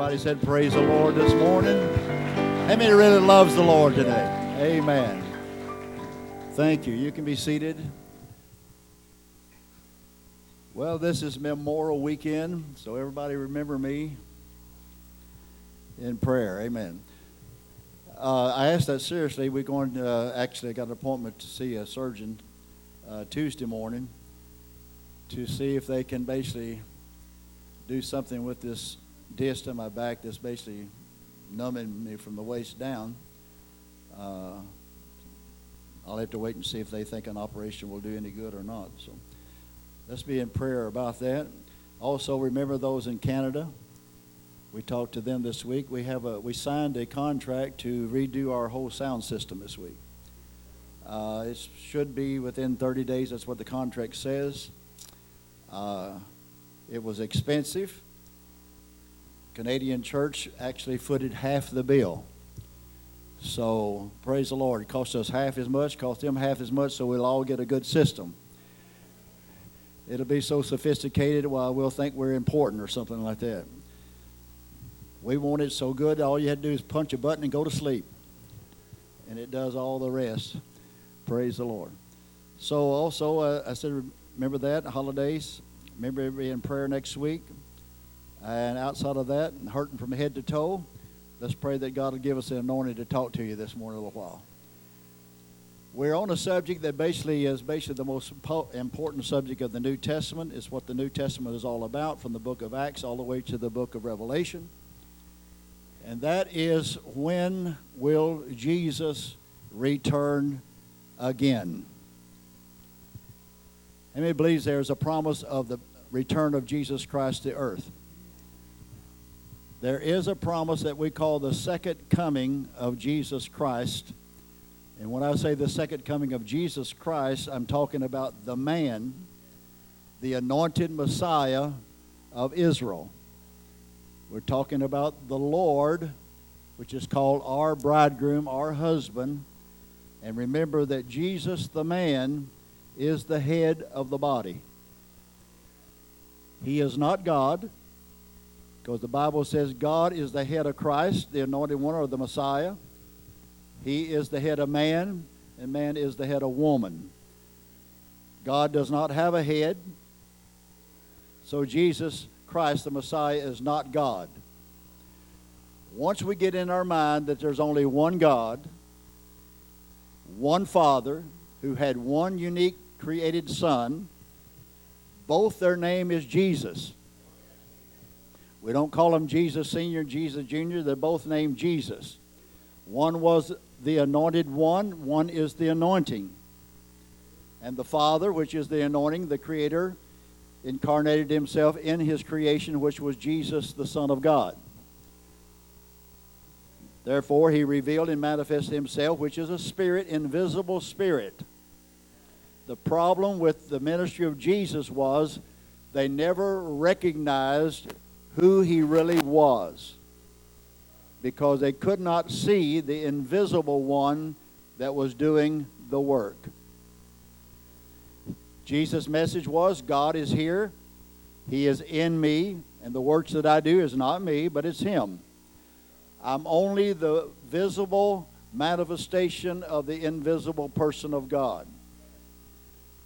Somebody said praise the Lord this morning. How many really loves the Lord today? Amen. Thank you. You can be seated. Well, this is Memorial Weekend, so everybody remember me in prayer. Amen. I asked that seriously. We're going to actually got an appointment to see a surgeon Tuesday morning to see if they can basically do something with this disc in my back that's basically numbing me from the waist down. I'll have to wait and see if they think an operation will do any good or not. So let's be in prayer about that. Also, remember those in Canada. We talked to them this week. We signed a contract to redo our whole sound system this week. It should be within 30 days. That's what the contract says. It was expensive. Canadian church actually footed half the bill. So praise the Lord. It cost us half as much, cost them half as much, so we'll all get a good system. It'll be so sophisticated while we'll think we're important or something like that. We want it so good, all you had to do is punch a button and go to sleep. And it does all the rest. Praise the Lord. So also, I said, remember that, holidays. Remember everybody in prayer next week. And outside of that, hurting from head to toe, let's pray that God will give us the anointing to talk to you this morning a little while. We're on a subject that basically is the most important subject of the New Testament. It's what the New Testament is all about, from the book of Acts all the way to the book of Revelation. And that is, when will Jesus return again? How many believes there is a promise of the return of Jesus Christ to earth? There is a promise that we call the second coming of Jesus Christ. And when I say the second coming of Jesus Christ, I'm talking about the man, the anointed Messiah of Israel. We're talking about the Lord, which is called our bridegroom, our husband. And remember that Jesus, the man, is the head of the body. He is not God, because the Bible says God is the head of Christ, the anointed one, or the Messiah. He is the head of man, and man is the head of woman. God does not have a head, so Jesus Christ, the Messiah, is not God. Once we get in our mind that there's only one God, one Father, who had one unique created Son, both their name is Jesus. We don't call him Jesus Senior, Jesus Junior. They're both named Jesus. One was the anointed one. One is the anointing. And the Father, which is the anointing, the Creator, incarnated himself in his creation, which was Jesus, the Son of God. Therefore, he revealed and manifested himself, which is a spirit, invisible spirit. The problem with the ministry of Jesus was they never recognized who he really was, because they could not see the invisible one that was doing the work. Jesus' message was, God is here, he is in me, and the works that I do is not me, but it's him. I'm only the visible manifestation of the invisible person of God.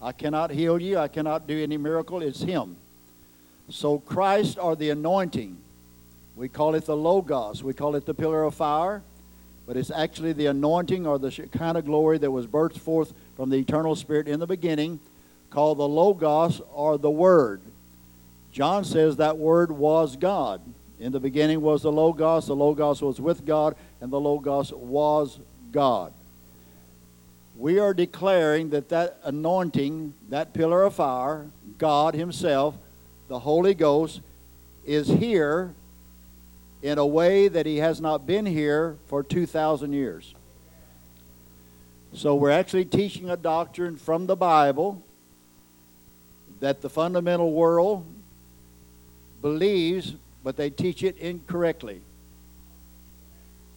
I cannot heal you, I cannot do any miracle, it's him. So Christ, or the anointing, we call it the Logos, we call it the pillar of fire, but it's actually the anointing, or the Shekinah glory, that was birthed forth from the eternal spirit in the beginning, called the Logos, or the Word. John says that Word was God. In the beginning was the Logos. The Logos was with God, and the Logos was God. We are declaring that that anointing, that pillar of fire, God himself, the Holy Ghost, is here in a way that he has not been here for 2,000 years. So we're actually teaching a doctrine from the Bible that the fundamental world believes, but they teach it incorrectly.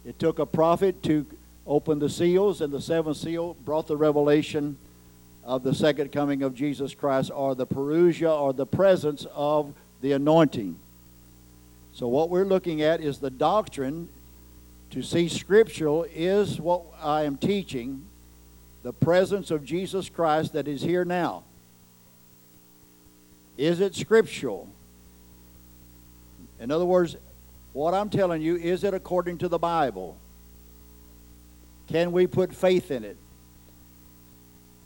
It took a prophet to open the seals, and the seventh seal brought the revelation of the second coming of Jesus Christ, or the Parousia, or the presence of the anointing. So what we're looking at is the doctrine. To see scriptural is what I am teaching, the presence of Jesus Christ that is here now. Is it scriptural? In other words, what I'm telling you, is it according to the Bible? Can we put faith in it?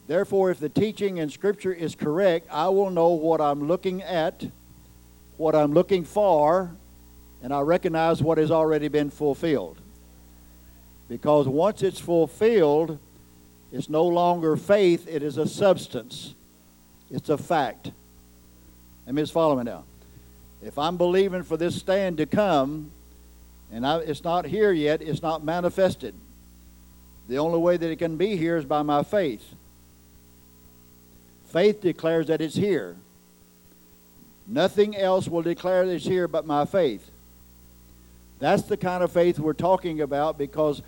Therefore, if the teaching in Scripture is correct, I will know what I'm looking at, what I'm looking for, and I recognize what has already been fulfilled. Because once it's fulfilled, it's no longer faith, it is a substance. It's a fact. And Miss, follow me now. If I'm believing for this stand to come, and it's not here yet, it's not manifested. The only way that it can be here is by my faith. Faith declares that it's here. Nothing else will declare that it's here but my faith. That's the kind of faith we're talking about, because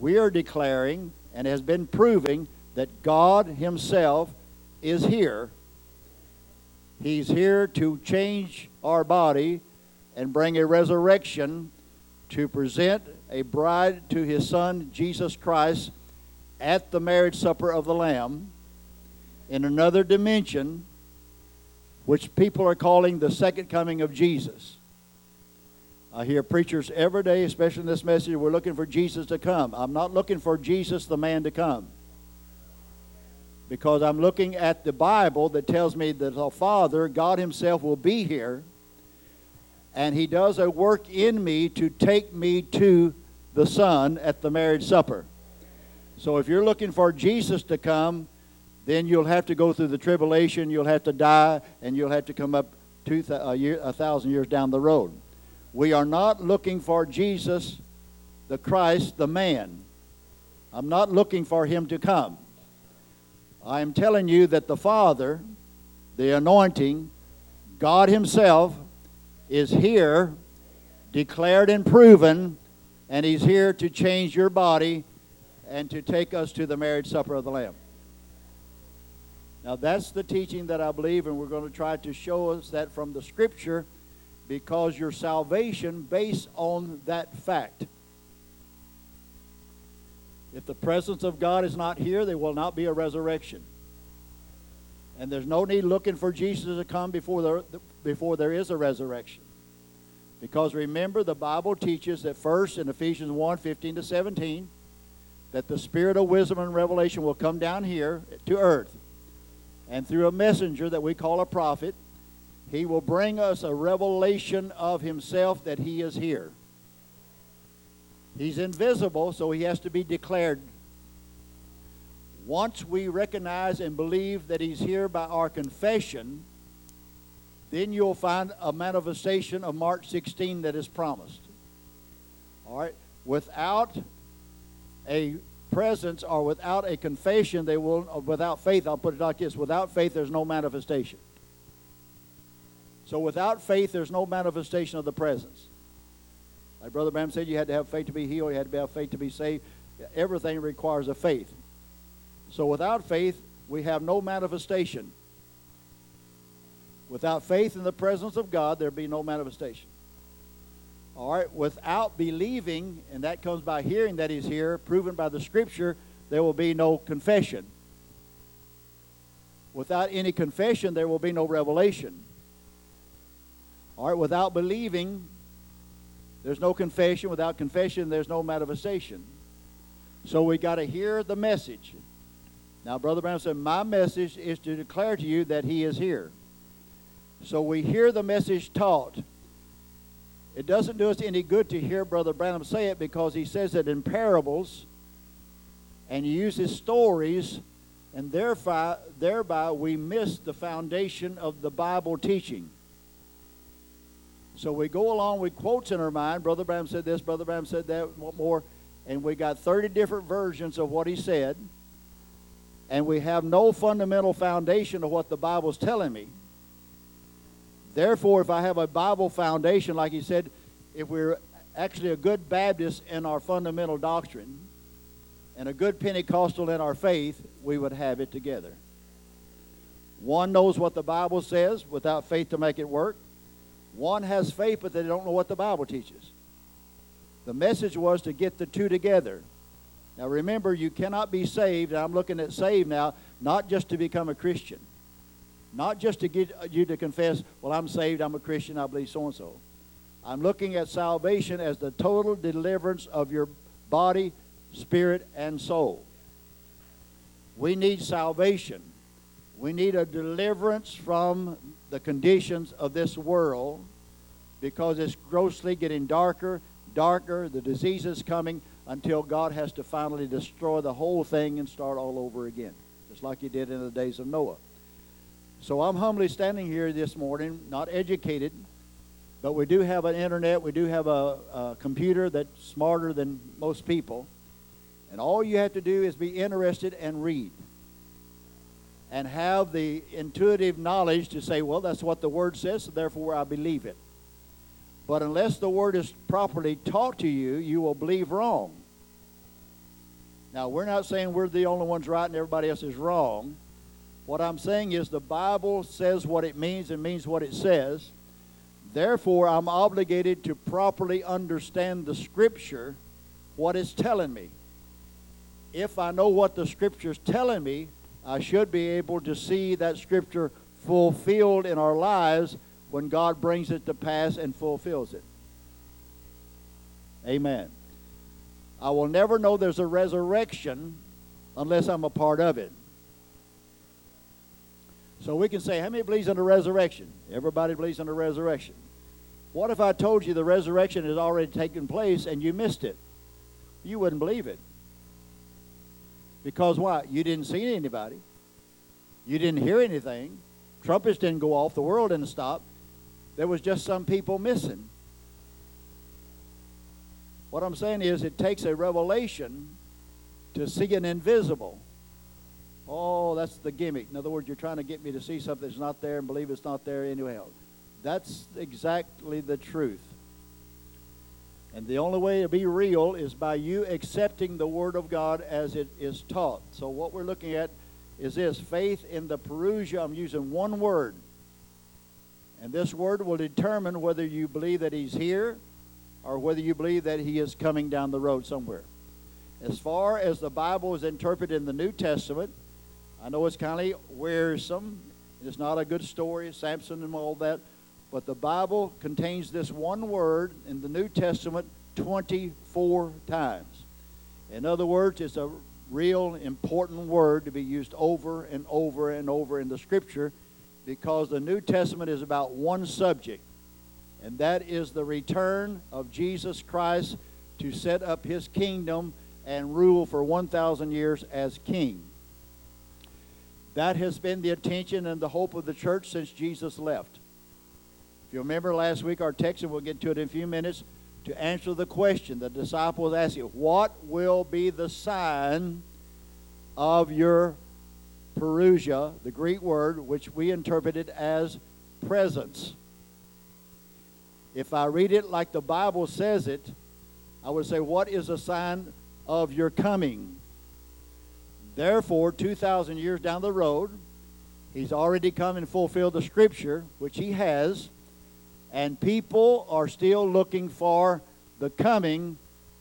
we are declaring and has been proving that God Himself is here. He's here to change our body and bring a resurrection to present a bride to His Son, Jesus Christ, at the marriage supper of the Lamb in another dimension, which people are calling the second coming of Jesus. I hear preachers every day, especially in this message, we're looking for Jesus to come. I'm not looking for Jesus, the man, to come, because I'm looking at the Bible that tells me that the Father, God Himself, will be here, and He does a work in me to take me to the Son at the marriage supper. So if you're looking for Jesus to come, then you'll have to go through the tribulation, you'll have to die, and you'll have to come up 1,000 years down the road. We are not looking for Jesus, the Christ, the man. I'm not looking for Him to come. I am telling you that the Father, the anointing, God Himself is here, declared and proven, and He's here to change your body and to take us to the marriage supper of the Lamb. Now that's the teaching that I believe, and we're going to try to show us that from the Scripture, because your salvation based on that fact. If the presence of God is not here, there will not be a resurrection. And there's no need looking for Jesus to come before there is a resurrection. Because remember, the Bible teaches that first in Ephesians 1, 15 to 17, that the spirit of wisdom and revelation will come down here to earth. And through a messenger that we call a prophet, he will bring us a revelation of Himself that He is here. He's invisible, so He has to be declared. Once we recognize and believe that He's here by our confession, then you'll find a manifestation of Mark 16 that is promised. All right? Without a presence or without a confession, they will, without faith, I'll put it like this, without faith there's no manifestation. So without faith there's no manifestation of the presence. Like Brother Branham said, you had to have faith to be healed, you had to have faith to be saved. Everything requires a faith. So without faith, we have no manifestation. Without faith in the presence of God, there'd be no manifestation. All right, without believing, and that comes by hearing that He's here, proven by the Scripture, there will be no confession. Without any confession, there will be no revelation. All right, without believing, there's no confession. Without confession, there's no manifestation. So we got to hear the message. Now, Brother Branham said, my message is to declare to you that He is here. So we hear the message taught. It doesn't do us any good to hear Brother Branham say it, because he says it in parables and he uses stories, and thereby we miss the foundation of the Bible teaching. So we go along with quotes in our mind. Brother Branham said this, Brother Branham said that, what more? And we got 30 different versions of what he said. And we have no fundamental foundation of what the Bible's telling me. Therefore, if I have a Bible foundation, like he said, if we're actually a good Baptist in our fundamental doctrine and a good Pentecostal in our faith, we would have it together. One knows what the Bible says without faith to make it work. One has faith, but they don't know what the Bible teaches. The message was to get the two together. Now remember, you cannot be saved, and I'm looking at saved now, not just to become a Christian. Not just to get you to confess, well, I'm saved, I'm a Christian, I believe so-and-so. I'm looking at salvation as the total deliverance of your body, spirit, and soul. We need salvation. We need a deliverance from the conditions of this world because it's grossly getting darker, darker. The disease is coming until God has to finally destroy the whole thing and start all over again, just like he did in the days of Noah. So I'm humbly standing here this morning, not educated, but we do have an internet, we do have a computer that's smarter than most people, and all you have to do is be interested and read and have the intuitive knowledge to say, well, that's what the Word says, so therefore I believe it. But unless the Word is properly taught to you, you will believe wrong. Now, we're not saying we're the only ones right and everybody else is wrong. What I'm saying is the Bible says what it means and means what it says. Therefore, I'm obligated to properly understand the Scripture, what it's telling me. If I know what the Scripture's telling me, I should be able to see that Scripture fulfilled in our lives when God brings it to pass and fulfills it. Amen. I will never know there's a resurrection unless I'm a part of it. So we can say, how many believes in the resurrection? Everybody believes in the resurrection. What if I told you the resurrection has already taken place and you missed it? You wouldn't believe it. Because why? You didn't see anybody. You didn't hear anything. Trumpets didn't go off. The world didn't stop. There was just some people missing. What I'm saying is it takes a revelation to see an invisible. Oh, that's the gimmick. In other words, you're trying to get me to see something that's not there and believe it's not there anyway. That's exactly the truth. And the only way to be real is by you accepting the Word of God as it is taught. So what we're looking at is this, faith in the Parousia. I'm using one word. And this word will determine whether you believe that he's here or whether you believe that he is coming down the road somewhere. As far as the Bible is interpreted in the New Testament, I know it's kind of wearisome. It's not a good story, Samson and all that. But the Bible contains this one word in the New Testament 24 times. In other words, it's a real important word to be used over and over and over in the Scripture, because the New Testament is about one subject, and that is the return of Jesus Christ to set up his kingdom and rule for 1,000 years as king. That has been the attention and the hope of the church since Jesus left. If you remember last week our text, and we'll get to it in a few minutes, to answer the question the disciples asked you, what will be the sign of your Parousia, the Greek word, which we interpreted as presence. If I read it like the Bible says it, I would say, what is the sign of your coming? Therefore, 2,000 years down the road, he's already come and fulfilled the Scripture, which he has. And people are still looking for the coming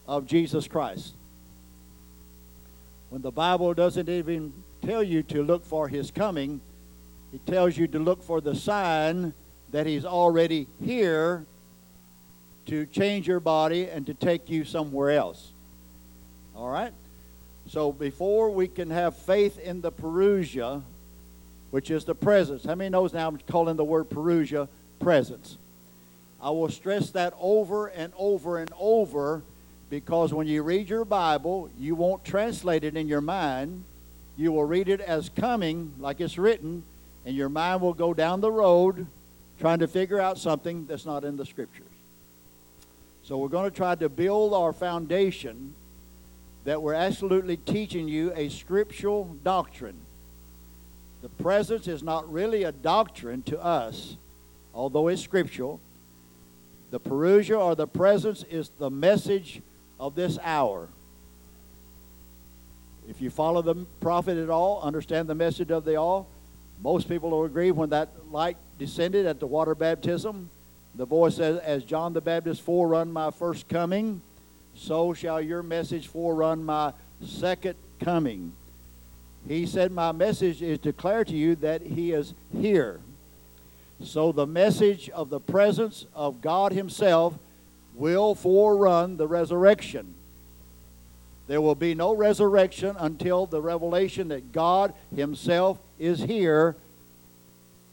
of Jesus Christ. When the Bible doesn't even tell you to look for his coming, it tells you to look for the sign that he's already here to change your body and to take you somewhere else. All right? So before we can have faith in the Parousia, which is the presence. How many knows now I'm calling the word Parousia presence? I will stress that over and over and over, because when you read your Bible, you won't translate it in your mind. You will read it as coming, like it's written, and your mind will go down the road trying to figure out something that's not in the Scriptures. So we're going to try to build our foundation that we're absolutely teaching you a scriptural doctrine. The presence is not really a doctrine to us, although it's scriptural. The Parousia, or the presence, is the message of this hour. If you follow the prophet at all, understand the message of the all, most people will agree when that light descended at the water baptism, The voice says, as John the Baptist forerun my first coming, so shall your message forerun my second coming. He said, my message is declare to you that he is here. So the message of the presence of God himself will forerun the resurrection. There will be no resurrection until the revelation that God himself is here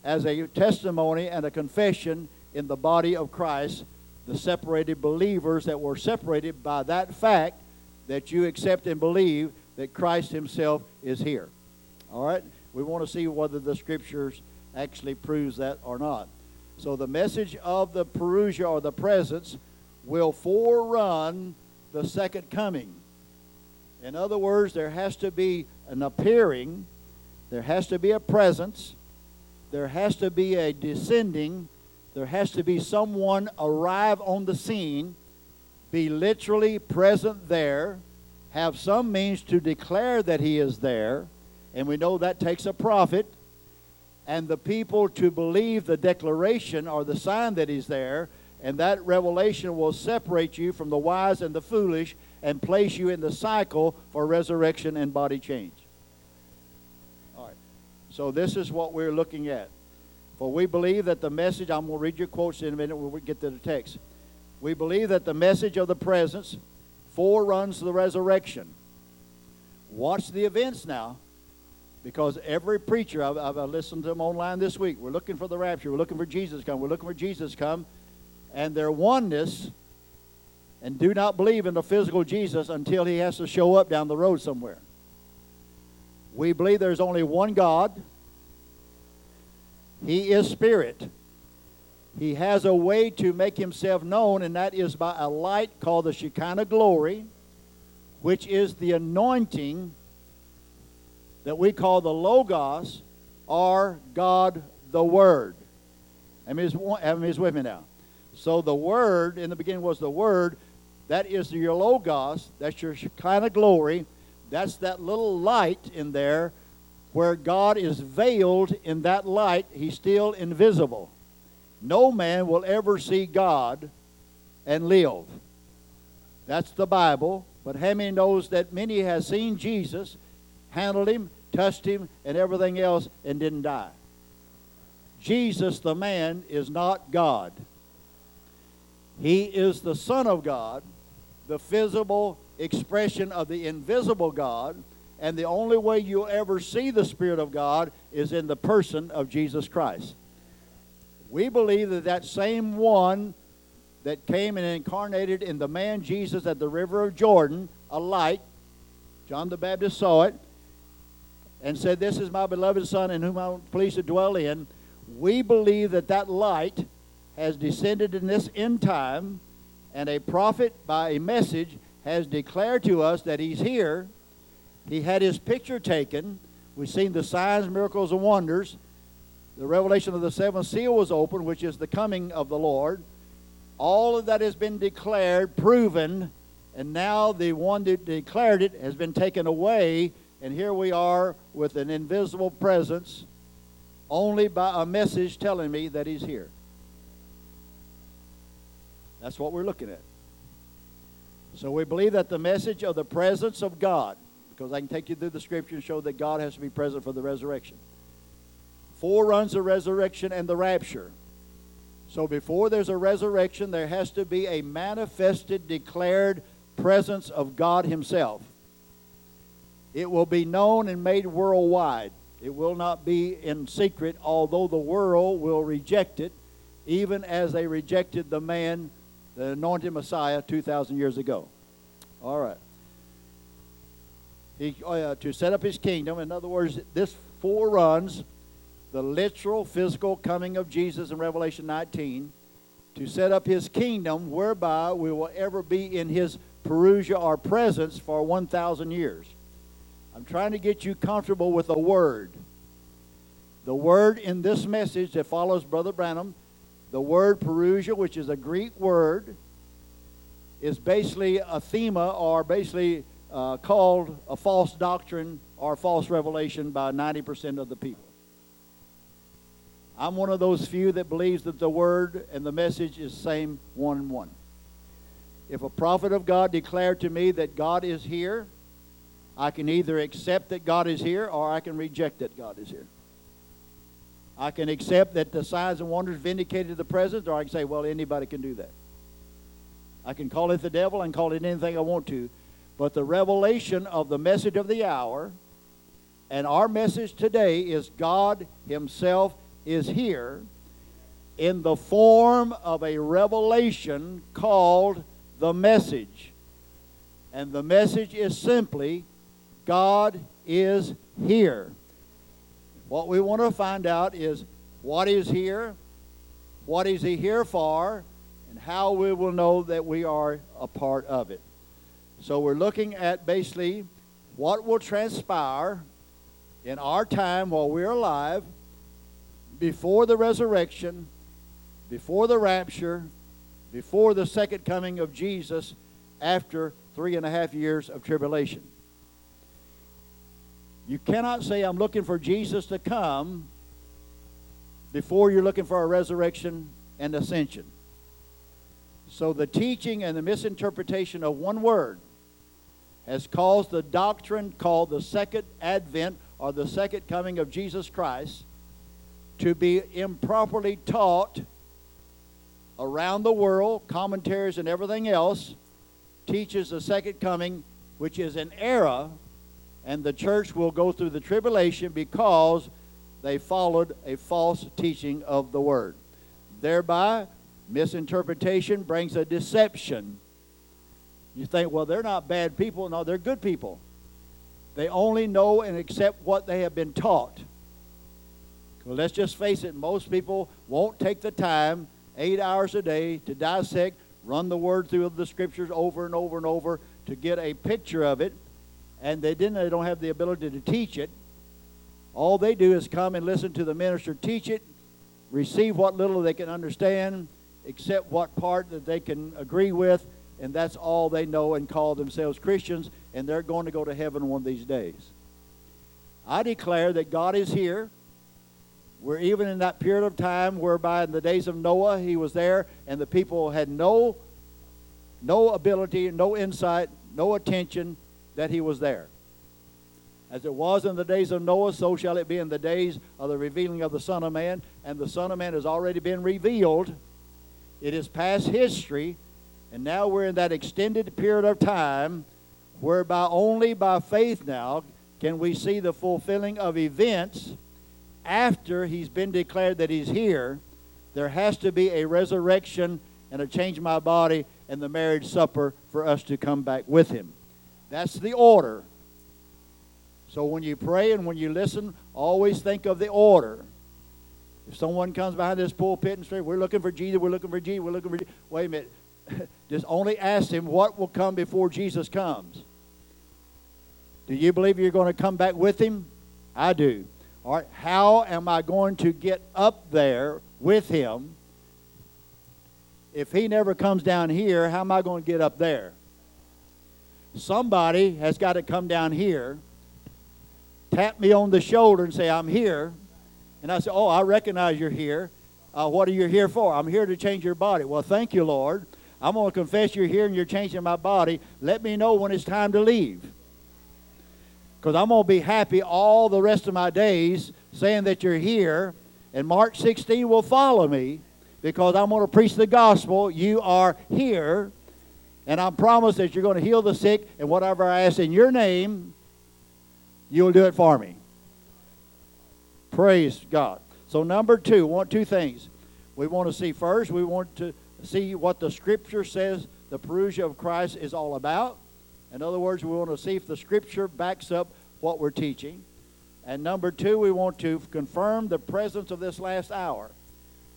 as a testimony and a confession in the body of Christ, the separated believers that were separated by that fact that you accept and believe that Christ himself is here. All right? We want to see whether the scriptures actually proves that or not. So the message of the parousia or the presence will forerun the second coming. In other words, there has to be an appearing, there has to be a presence, there has to be a descending, there has to be someone arrive on the scene, be literally present there, have some means to declare that he is there, and we know that takes a prophet, and the people to believe the declaration or the sign that he's there, and that revelation will separate you from the wise and the foolish and place you in the cycle for resurrection and body change. All right. So this is what we're looking at. For we believe that the message, I'm going to read your quotes in a minute when we get to the text. We believe that the message of the presence foreruns the resurrection. Watch the events now, because every preacher, I've listened to them online this week. We're looking for the rapture. We're looking for Jesus to come. We're looking for Jesus to come. And their oneness, and do not believe in the physical Jesus until he has to show up down the road somewhere. We believe there's only one God. He is spirit. He has a way to make himself known, and that is by a light called the Shekinah Glory, which is the anointing that we call the Logos, or God the Word. I mean, he's with me now. So the Word, in the beginning was the Word, that is your Logos, that's your Shekinah glory, that's that little light in there where God is veiled in that light, he's still invisible. No man will ever see God and live. That's the Bible, but how many knows that many has seen Jesus, handled him, touched him, and everything else, and didn't die? Jesus, the man, is not God. He is the Son of God, the visible expression of the invisible God, and the only way you'll ever see the Spirit of God is in the person of Jesus Christ. We believe that that same one that came and incarnated in the man Jesus at the river of Jordan, a light, John the Baptist saw it, and said, "This is my beloved Son in whom I am pleased to dwell in." We believe that that light has descended in this end time, and a prophet by a message has declared to us that he's here. He had his picture taken. We've seen the signs, miracles, and wonders. The revelation of the seventh seal was opened, which is the coming of the Lord. All of that has been declared, proven, and now the one that declared it has been taken away, and here we are with an invisible presence only by a message telling me that he's here. That's what we're looking at. So we believe that the message of the presence of God, because I can take you through the scripture and show that God has to be present for the resurrection, foreruns the resurrection and the rapture. So before there's a resurrection, there has to be a manifested, declared presence of God himself. It will be known and made worldwide. It will not be in secret, although the world will reject it, even as they rejected the man, the anointed Messiah, 2,000 years ago. All right. To set up his kingdom, in other words, this foreruns the literal physical coming of Jesus in Revelation 19, to set up his kingdom whereby we will ever be in his parousia or presence for 1,000 years. I'm trying to get you comfortable with a word. The word in this message that follows Brother Branham, the word parousia, which is a Greek word, is basically athema, or basically called a false doctrine or false revelation by 90% of the people. I'm one of those few that believes that the word and the message is same one and one. If a prophet of God declared to me that God is here, I can either accept that God is here or I can reject that God is here. I can accept that the signs and wonders vindicated the presence, or I can say, well, anybody can do that. I can call it the devil and call it anything I want to, but the revelation of the message of the hour and our message today is God himself is here in the form of a revelation called the message. And the message is simply, God is here. What we want to find out is what is here, what is he here for, and how we will know that we are a part of it. So we're looking at basically what will transpire in our time while we're alive, before the resurrection, before the rapture, before the second coming of Jesus, after 3.5 years of tribulation. You cannot say, I'm looking for Jesus to come before you're looking for a resurrection and ascension. So the teaching and the misinterpretation of one word has caused the doctrine called the second advent or the second coming of Jesus Christ to be improperly taught around the world. Commentaries and everything else teaches the second coming, which is an era, and the church will go through the tribulation because they followed a false teaching of the word. Thereby, misinterpretation brings a deception. You think, well, they're not bad people. No, they're good people. They only know and accept what they have been taught. Well, let's just face it, most people won't take the time, 8 hours a day, to dissect, run the word through the scriptures over and over and over to get a picture of it, and they don't have the ability to teach it. All they do is come and listen to the minister teach it, receive what little they can understand, accept what part that they can agree with, and that's all they know and call themselves Christians, and they're going to go to heaven one of these days. I declare that God is here. We're even in that period of time whereby in the days of Noah, he was there, and the people had no ability, no insight, no attention that he was there. As it was in the days of Noah, so shall it be in the days of the revealing of the Son of Man. And the Son of Man has already been revealed. It is past history, and now we're in that extended period of time whereby only by faith now can we see the fulfilling of events. After he's been declared that he's here, there has to be a resurrection and a change of my body and the marriage supper for us to come back with him. That's the order. So when you pray and when you listen, always think of the order. If someone comes behind this pulpit and says, we're looking for Jesus, we're looking for Jesus, we're looking for Jesus. Wait a minute. Just only ask him what will come before Jesus comes. Do you believe you're going to come back with him? I do. All right, how am I going to get up there with him? If he never comes down here, how am I going to get up there? Somebody has got to come down here, tap me on the shoulder and say, I'm here. And I say, oh, I recognize you're here. What are you here for? I'm here to change your body. Well, thank you, Lord. I'm going to confess you're here and you're changing my body. Let me know when it's time to leave. Because I'm going to be happy all the rest of my days saying that you're here. And Mark 16 will follow me because I'm going to preach the gospel. You are here. And I'm promised that you're going to heal the sick. And whatever I ask in your name, you'll do it for me. Praise God. So number two, we want two things. We want to see first, we want to see what the Scripture says the Parousia of Christ is all about. In other words, we want to see if the Scripture backs up what we're teaching. And number two, we want to confirm the presence of this last hour.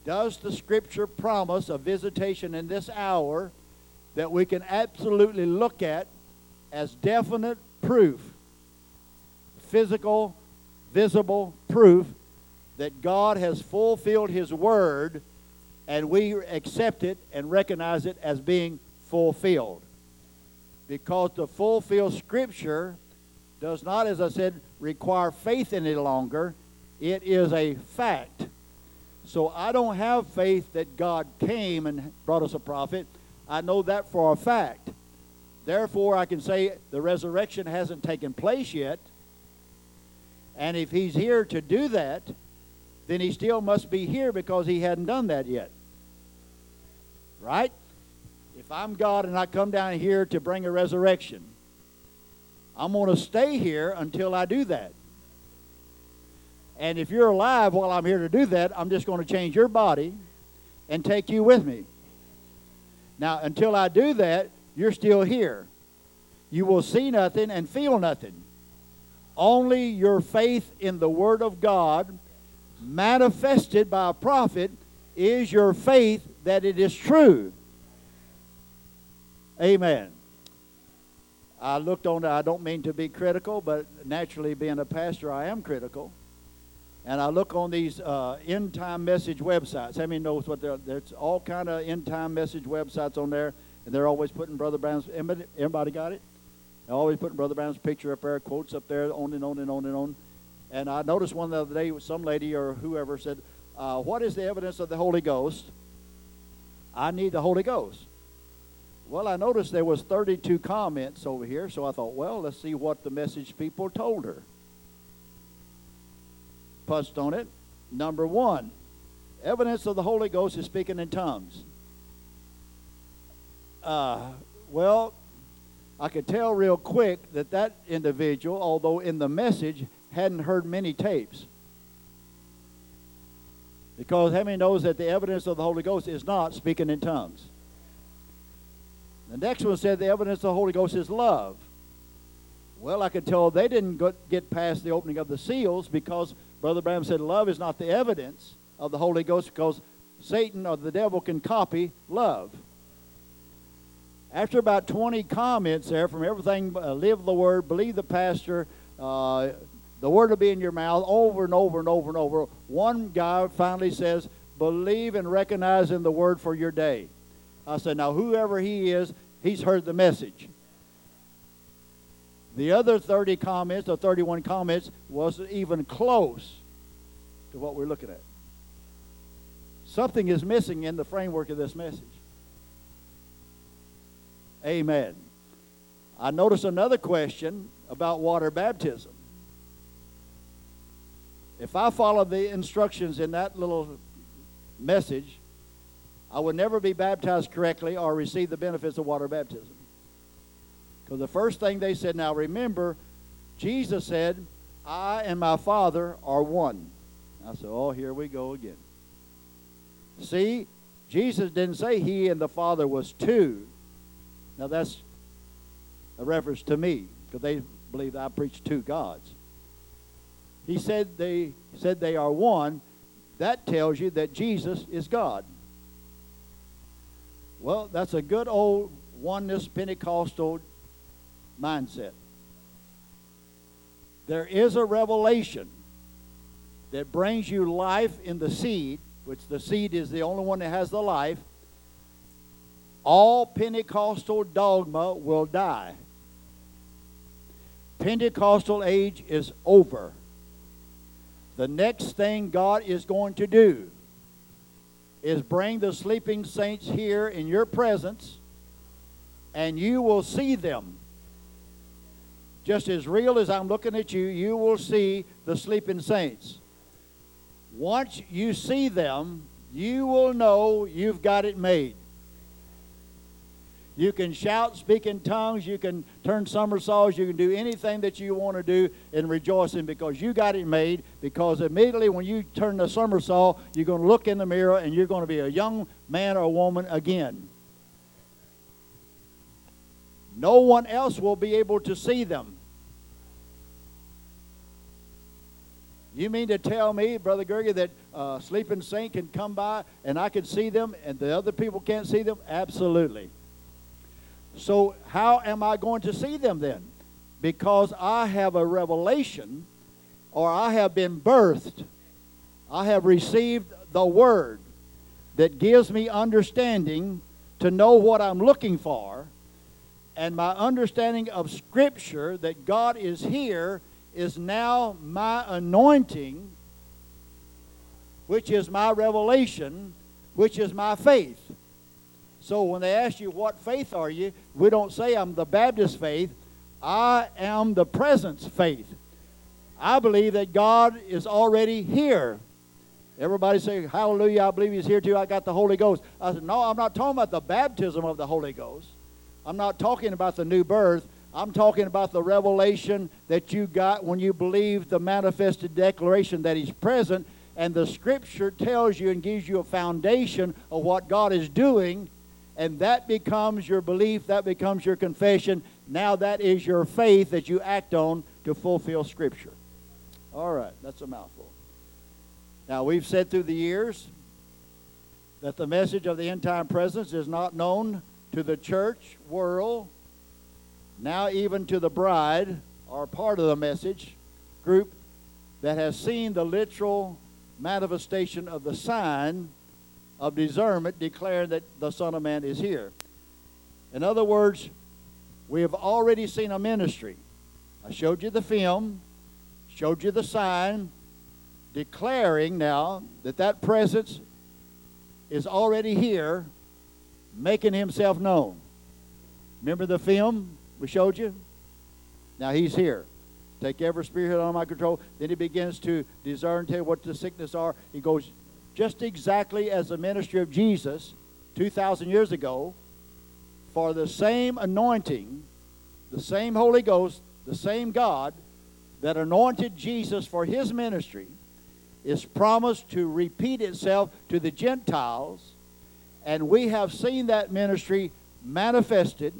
Does the Scripture promise a visitation in this hour that we can absolutely look at as definite proof, physical, visible proof that God has fulfilled His Word and we accept it and recognize it as being fulfilled? Because to fulfill Scripture does not, as I said, require faith any longer. It is a fact. So I don't have faith that God came and brought us a prophet. I know that for a fact. Therefore, I can say the resurrection hasn't taken place yet. And if he's here to do that, then he still must be here because he hadn't done that yet. Right? If I'm God and I come down here to bring a resurrection, I'm going to stay here until I do that. And if you're alive while I'm here to do that, I'm just going to change your body and take you with me. Now, until I do that, you're still here. You will see nothing and feel nothing. Only your faith in the Word of God manifested by a prophet is your faith that it is true. Amen. I looked on, I don't mean to be critical, but naturally being a pastor, I am critical. And I look on these end-time message websites. How many knows what they're? There's all kind of end-time message websites on there, and they're always putting Brother Brown's. Everybody got it? They're always putting Brother Brown's picture up there, quotes up there, on and on and on and on. And I noticed one the other day, some lady or whoever said, "What is the evidence of the Holy Ghost? I need the Holy Ghost." Well, I noticed there was 32 comments over here, so I thought, well, let's see what the message people told her. Punched on it. Number one, evidence of the Holy Ghost is speaking in tongues. Well, I could tell real quick that that individual, although in the message, hadn't heard many tapes. Because how many knows that the evidence of the Holy Ghost is not speaking in tongues? The next one said the evidence of the Holy Ghost is love. Well, I could tell they didn't get past the opening of the seals because Brother Branham said love is not the evidence of the Holy Ghost because Satan or the devil can copy love. After about 20 comments there from everything, live the word, believe the pastor, the word will be in your mouth over and over and over and over. One guy finally says, believe and recognize in the word for your day. I said, now whoever he is, he's heard the message. The other 30 comments, or 31 comments, wasn't even close to what we're looking at. Something is missing in the framework of this message. Amen. I noticed another question about water baptism. If I followed the instructions in that little message, I would never be baptized correctly or receive the benefits of water baptism. Because the first thing they said, now remember, Jesus said, I and my Father are one. I said, oh, here we go again. See, Jesus didn't say he and the Father was two. Now that's a reference to me, because they believe I preach two gods. He said they are one. That tells you that Jesus is God. Well, that's a good old oneness Pentecostal mindset. There is a revelation that brings you life in the seed, which the seed is the only one that has the life. All Pentecostal dogma will die. Pentecostal age is over. The next thing God is going to do is bring the sleeping saints here in your presence, and you will see them. Just as real as I'm looking at you, you will see the sleeping saints. Once you see them, you will know you've got it made. You can shout, speak in tongues, you can turn somersaults, you can do anything that you want to do in rejoicing because you got it made. Because immediately when you turn the somersault, you're going to look in the mirror and you're going to be a young man or woman again. No one else will be able to see them. You mean to tell me, Brother Gergie, that sleeping saint can come by and I can see them and the other people can't see them? Absolutely. So how am I going to see them then? Because I have a revelation, or I have been birthed. I have received the word that gives me understanding to know what I'm looking for. And my understanding of Scripture that God is here is now my anointing which is my revelation, which is my faith. So when they ask you, what faith are you? We don't say I'm the Baptist faith. I am the presence faith. I believe that God is already here. Everybody say, hallelujah, I believe he's here too. I got the Holy Ghost. I said, no, I'm not talking about the baptism of the Holy Ghost. I'm not talking about the new birth. I'm talking about the revelation that you got when you believed the manifested declaration that he's present, and the scripture tells you and gives you a foundation of what God is doing, and that becomes your belief, that becomes your confession. Now that is your faith that you act on to fulfill scripture. All right, that's a mouthful. Now we've said through the years that the message of the end time presence is not known to the church world, now even to the bride, or part of the message group that has seen the literal manifestation of the sign of discernment declaring that the Son of Man is here. In other words, we have already seen a ministry. I showed you the film, showed you the sign, declaring now that that presence is already here, making himself known. Remember the film? We showed you. Now he's here. Take every spirit under my control. Then he begins to discern, tell you what the sickness are. He goes just exactly as the ministry of Jesus 2,000 years ago, for the same anointing, the same Holy Ghost, the same God that anointed Jesus for his ministry is promised to repeat itself to the Gentiles. And we have seen that ministry manifested.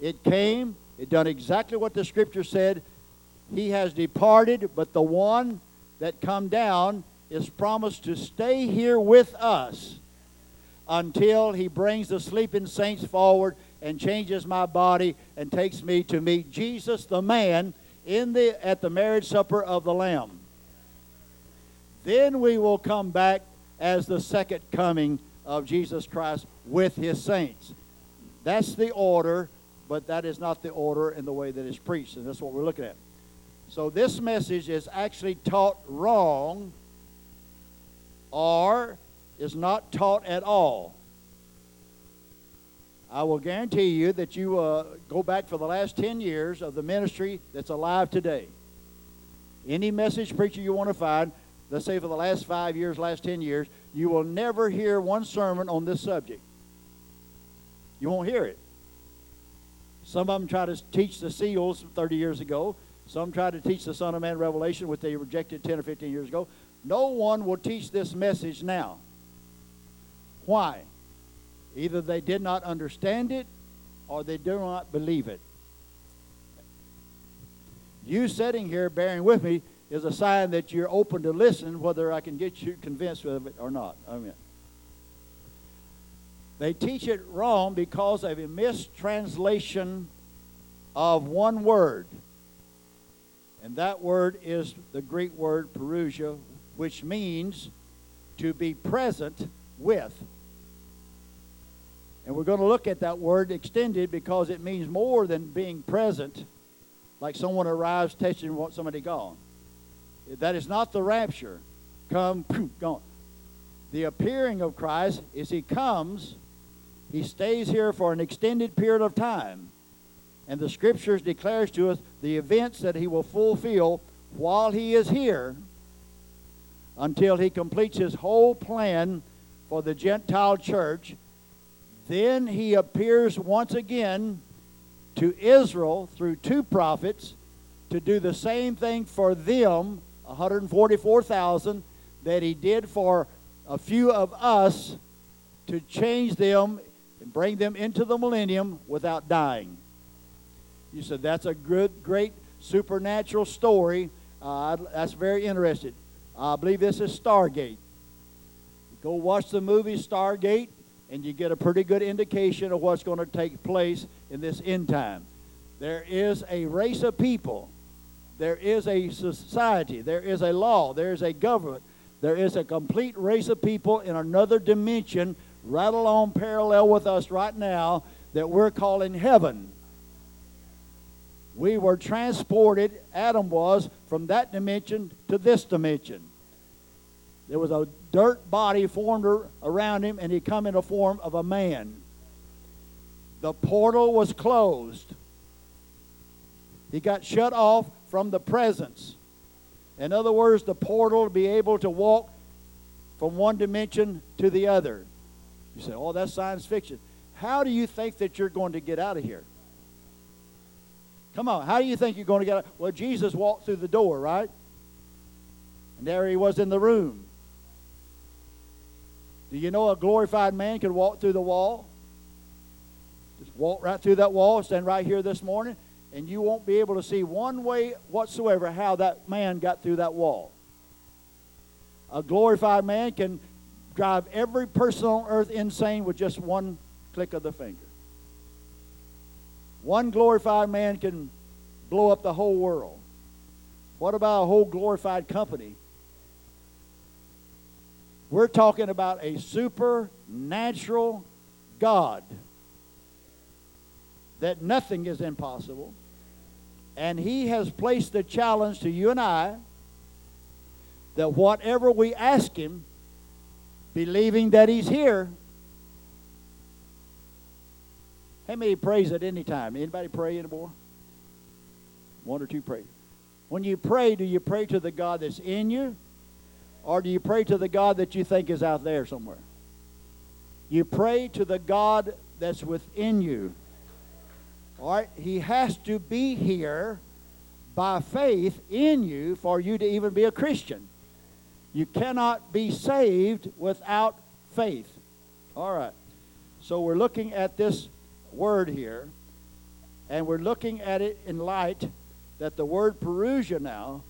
It came, it done exactly what the scripture said. He has departed, but the one that come down is promised to stay here with us until he brings the sleeping saints forward and changes my body and takes me to meet Jesus the man at the marriage supper of the Lamb. Then we will come back as the second coming of Jesus Christ with his saints. That's the order. But that is not the order and the way that it's preached, and that's what we're looking at. So this message is actually taught wrong, or is not taught at all. I will guarantee you that you go back for the last 10 years of the ministry that's alive today. Any message preacher you want to find, let's say for the last 5 years, last 10 years, you will never hear one sermon on this subject. You won't hear it. Some of them try to teach the seals 30 years ago. Some try to teach the Son of Man revelation, which they rejected 10 or 15 years ago. No one will teach this message now. Why? Either they did not understand it or they do not believe it. You sitting here bearing with me is a sign that you're open to listen, whether I can get you convinced of it or not. Amen. They teach it wrong because of a mistranslation of one word. And that word is the Greek word parousia, which means to be present with. And we're going to look at that word extended because it means more than being present, like someone arrives, touching, wants somebody gone. That is not the rapture. Come, poof, gone. The appearing of Christ is he comes. He stays here for an extended period of time. And the scriptures declares to us the events that he will fulfill while he is here until he completes his whole plan for the Gentile church. Then he appears once again to Israel through two prophets to do the same thing for them, 144,000, that he did for a few of us, to change them and bring them into the millennium without dying. You said, that's a good, great supernatural story. That's very interesting. I believe this is Stargate. You go watch the movie Stargate, and you get a pretty good indication of what's going to take place in this end time. There is a race of people. There is a society. There is a law. There is a government. There is a complete race of people in another dimension right along parallel with us right now that we're calling heaven. We were transported, Adam was, from that dimension to this dimension. There was a dirt body formed around him, and he come in the form of a man. The portal was closed. He got shut off from the presence. In other words, the portal to be able to walk from one dimension to the other. You say, oh, that's science fiction. How do you think that you're going to get out of here? Come on, how do you think you're going to get out? Well, Jesus walked through the door, right? And there he was in the room. Do you know a glorified man could walk through the wall? Just walk right through that wall, stand right here this morning, and you won't be able to see one way whatsoever how that man got through that wall. A glorified man can drive every person on earth insane with just one click of the finger. One glorified man can blow up the whole world. What about a whole glorified company? We're talking about a supernatural God, that nothing is impossible. And he has placed the challenge to you and I that whatever we ask him, believing that he's here. How many prays at any time? Anybody pray anymore? One or two pray. When you pray, do you pray to the God that's in you? Or do you pray to the God that you think is out there somewhere? You pray to the God that's within you. All right? He has to be here by faith in you for you to even be a Christian. You cannot be saved without faith. All right. So we're looking at this word here, and we're looking at it in light that the word Parousia now,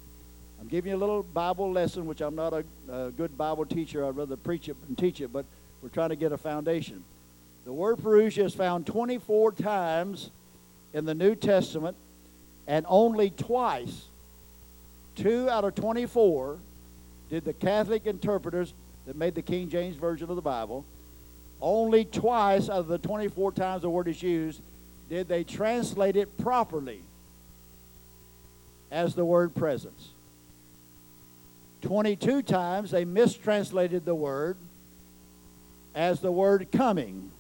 I'm giving you a little Bible lesson, which I'm not a good Bible teacher. I'd rather preach it and teach it, but we're trying to get a foundation. The word Parousia is found 24 times in the New Testament, and only twice, 2 out of 24, did the Catholic interpreters that made the King James Version of the Bible, only twice out of the 24 times the word is used, did they translate it properly as the word presence. 22 times they mistranslated the word as the word coming.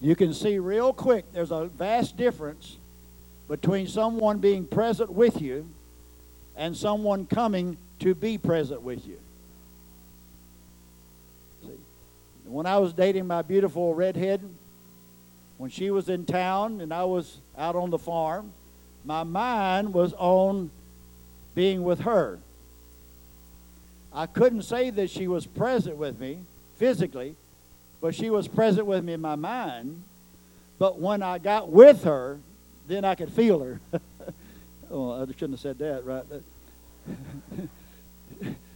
You can see real quick there's a vast difference between someone being present with you and someone coming to be present with you. See, when I was dating my beautiful redhead, when she was in town and I was out on the farm, my mind was on being with her. I couldn't say that she was present with me physically, but she was present with me in my mind. But when I got with her, then I could feel her. Oh, I shouldn't have said that, right?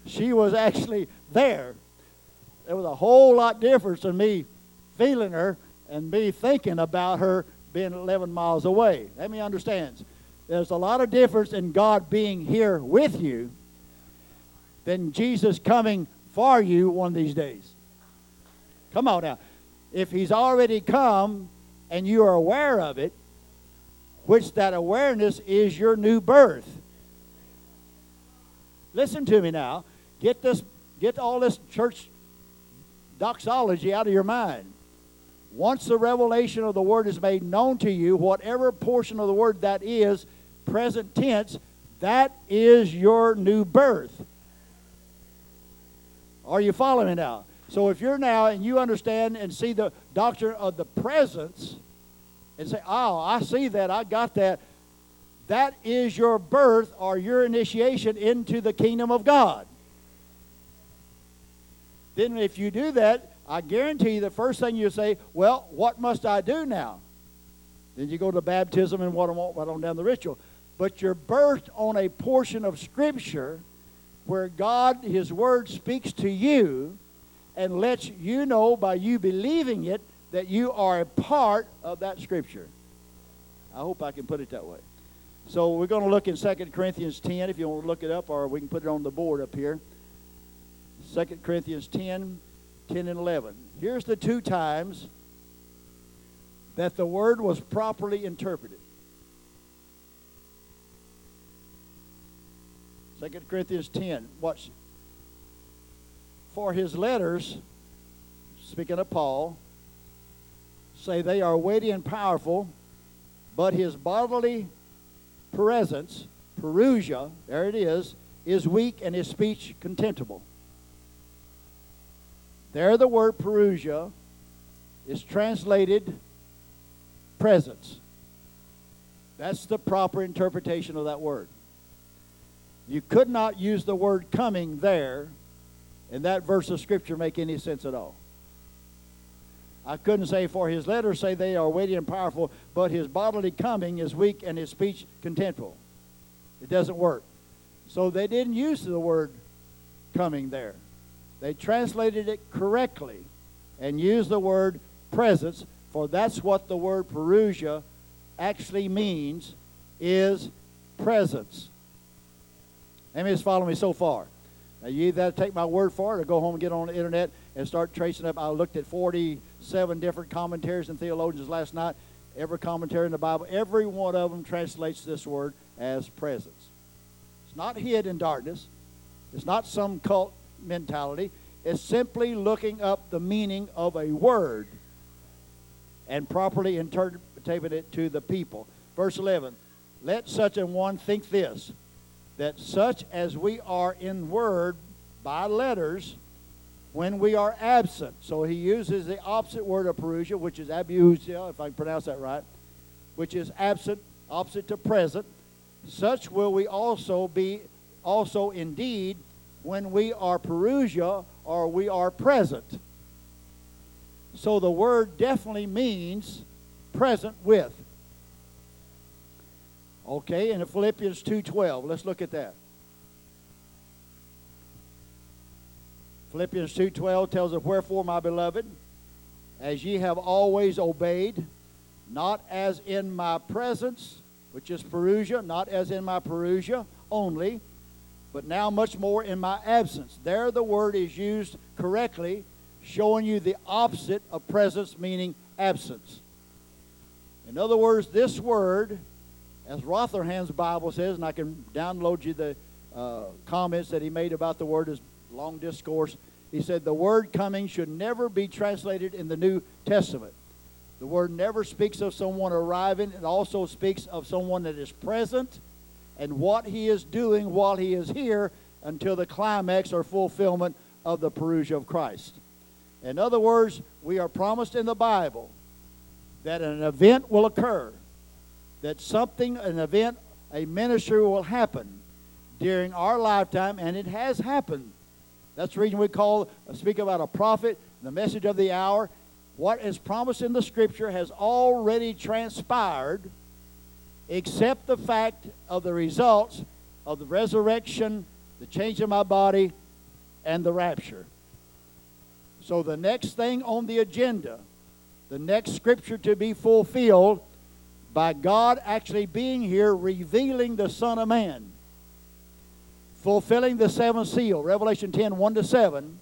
She was actually there. There was a whole lot difference in me feeling her and me thinking about her being 11 miles away. Let me understand. There's a lot of difference in God being here with you than Jesus coming for you one of these days. Come on now. If he's already come and you are aware of it, which that awareness is your new birth. Listen to me now. Get all this church doxology out of your mind. Once the revelation of the word is made known to you, whatever portion of the word that is, present tense, that is your new birth. Are you following me now? So if you're now and you understand and see the doctrine of the presence and say, oh, I see that, I got that, that is your birth or your initiation into the kingdom of God. Then if you do that, I guarantee you the first thing you say, well, what must I do now? Then you go to baptism and water walk right on down the ritual. But you're birthed on a portion of Scripture where God, his word, speaks to you and lets you know by you believing it that you are a part of that Scripture. I hope I can put it that way. So we're going to look in 2 Corinthians 10, if you want to look it up, or we can put it on the board up here. 2 Corinthians 10 and 11. Here's the two times that the word was properly interpreted. 2 Corinthians 10. Watch For his letters, speaking of Paul, say they are weighty and powerful, but his bodily presence, Parousia, there it is weak and his speech contemptible. There the word Parousia is translated presence. That's the proper interpretation of that word. You could not use the word coming there in that verse of Scripture make any sense at all. I couldn't say, for his letters say they are weighty and powerful, but his bodily coming is weak and his speech contemptible. It doesn't work. So they didn't use the word coming there. They translated it correctly and used the word presence, for that's what the word Parousia actually means, is presence. Anybody's following me so far? Now, you either take my word for it or go home and get on the internet and start tracing up. I looked at 47 different commentaries and theologians last night. Every commentary in the Bible, every one of them translates this word as presence. It's not hid in darkness. It's not some cult mentality. It's simply looking up the meaning of a word and properly interpreting it to the people. Verse 11, let such an one think this, that such as we are in word by letters when we are absent. So he uses the opposite word of Parousia, which is abusia, if I can pronounce that right, which is absent, opposite to present. Such will we also be, also indeed, when we are Parousia, or we are present. So the word definitely means present with. Okay, and in Philippians 2:12, let's look at that. Philippians 2:12 tells us, wherefore, my beloved, as ye have always obeyed, not as in my presence, which is Parousia, not as in my Parousia only, but now much more in my absence. There the word is used correctly, showing you the opposite of presence, meaning absence. In other words, this word, as Rotherham's Bible says, and I can download you the comments that he made about the word, his long discourse. He said the word coming should never be translated in the New Testament. The word never speaks of someone arriving. It also speaks of someone that is present and what he is doing while he is here until the climax or fulfillment of the Parousia of Christ. In other words, we are promised in the Bible that an event will occur, that something, an event, a ministry will happen during our lifetime, and it has happened. That's the reason we speak about a prophet, the message of the hour. What is promised in the Scripture has already transpired, except the fact of the results of the resurrection, the change in my body, and the rapture. So the next thing on the agenda, the next Scripture to be fulfilled by God actually being here, revealing the Son of Man, fulfilling the seventh seal, Revelation 10:1-7,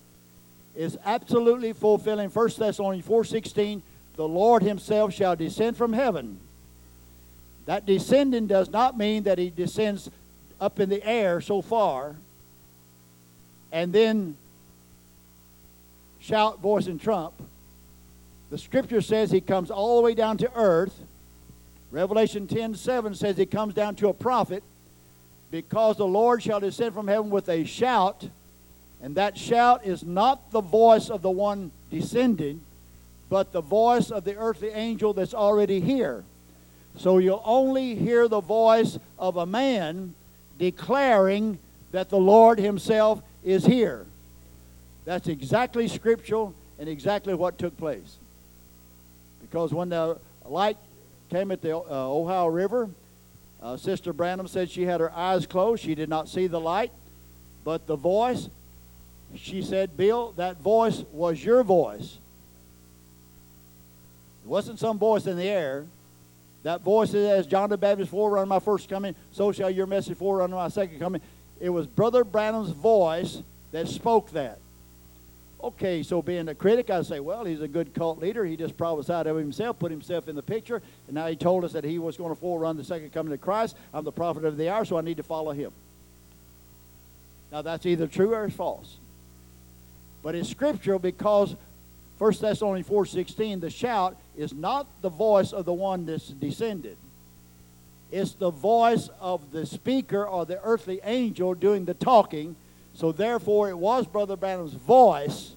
is absolutely fulfilling 1 Thessalonians 4:16, the Lord himself shall descend from heaven. That descending does not mean that he descends up in the air so far, and then shout, voice, and trump. The Scripture says he comes all the way down to earth. Revelation 10:7 says he comes down to a prophet, because the Lord shall descend from heaven with a shout, and that shout is not the voice of the one descending, but the voice of the earthly angel that's already here. So you'll only hear the voice of a man declaring that the Lord himself is here. That's exactly scriptural and exactly what took place. Because when the light came at the Ohio River, Sister Branham said she had her eyes closed. She did not see the light, but the voice, she said, Bill, that voice was your voice. It wasn't some voice in the air. That voice is as John the Baptist, forerunner of my first coming, so shall your message, forerunner of my second coming. It was Brother Branham's voice that spoke that. Okay, so being a critic, I say, well, he's a good cult leader. He just prophesied of himself, put himself in the picture, and now he told us that he was going to forerun the second coming of Christ. I'm the prophet of the hour, so I need to follow him. Now, that's either true or it's false. But it's scriptural because 1 Thessalonians 4:16, the shout is not the voice of the one that's descended. It's the voice of the speaker or the earthly angel doing the talking. So therefore it was Brother Branham's voice,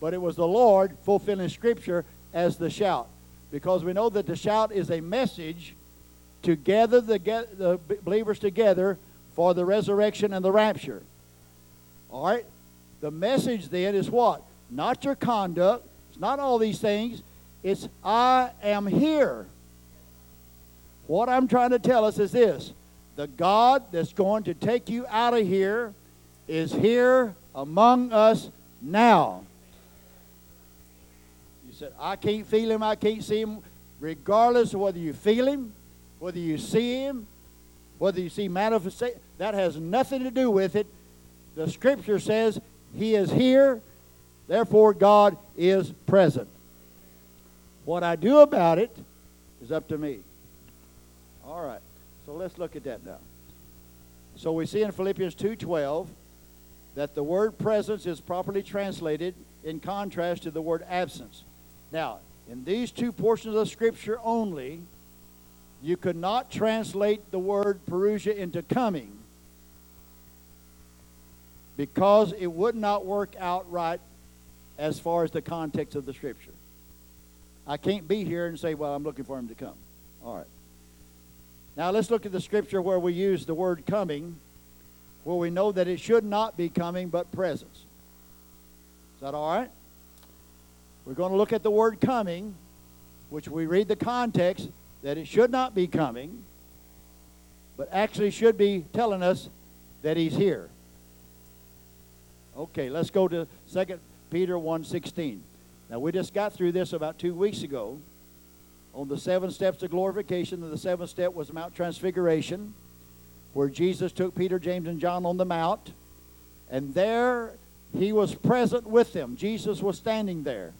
but it was the Lord fulfilling scripture as the shout. Because we know that the shout is a message to gather the believers together for the resurrection and the rapture. All right? The message then is what? Not your conduct. It's not all these things. It's I am here. What I'm trying to tell us is this. The God that's going to take you out of here is here among us now. You said, I can't feel him, I can't see him. Regardless of whether you feel him, whether you see him, whether you see manifestation, that has nothing to do with it. The scripture says he is here, therefore God is present. What I do about it is up to me. All right, so let's look at that now. So we see in Philippians 2:12 that the word presence is properly translated in contrast to the word absence. Now, in these two portions of scripture only, you could not translate the word parousia into coming because it would not work out right as far as the context of the scripture. I can't be here and say, well, I'm looking for him to come. All right. Now let's look at the scripture where we use the word coming, where we know that it should not be coming but presence. Is that all right? We're going to look at the word coming, which we read the context that it should not be coming, but actually should be telling us that he's here. Okay, let's go to 2 Peter 1:16. Now, we just got through this about 2 weeks ago on the 7 steps to glorification, and the 7th step was Mount Transfiguration, where Jesus took Peter, James, and John on the mount, and there he was present with them. Jesus was standing there.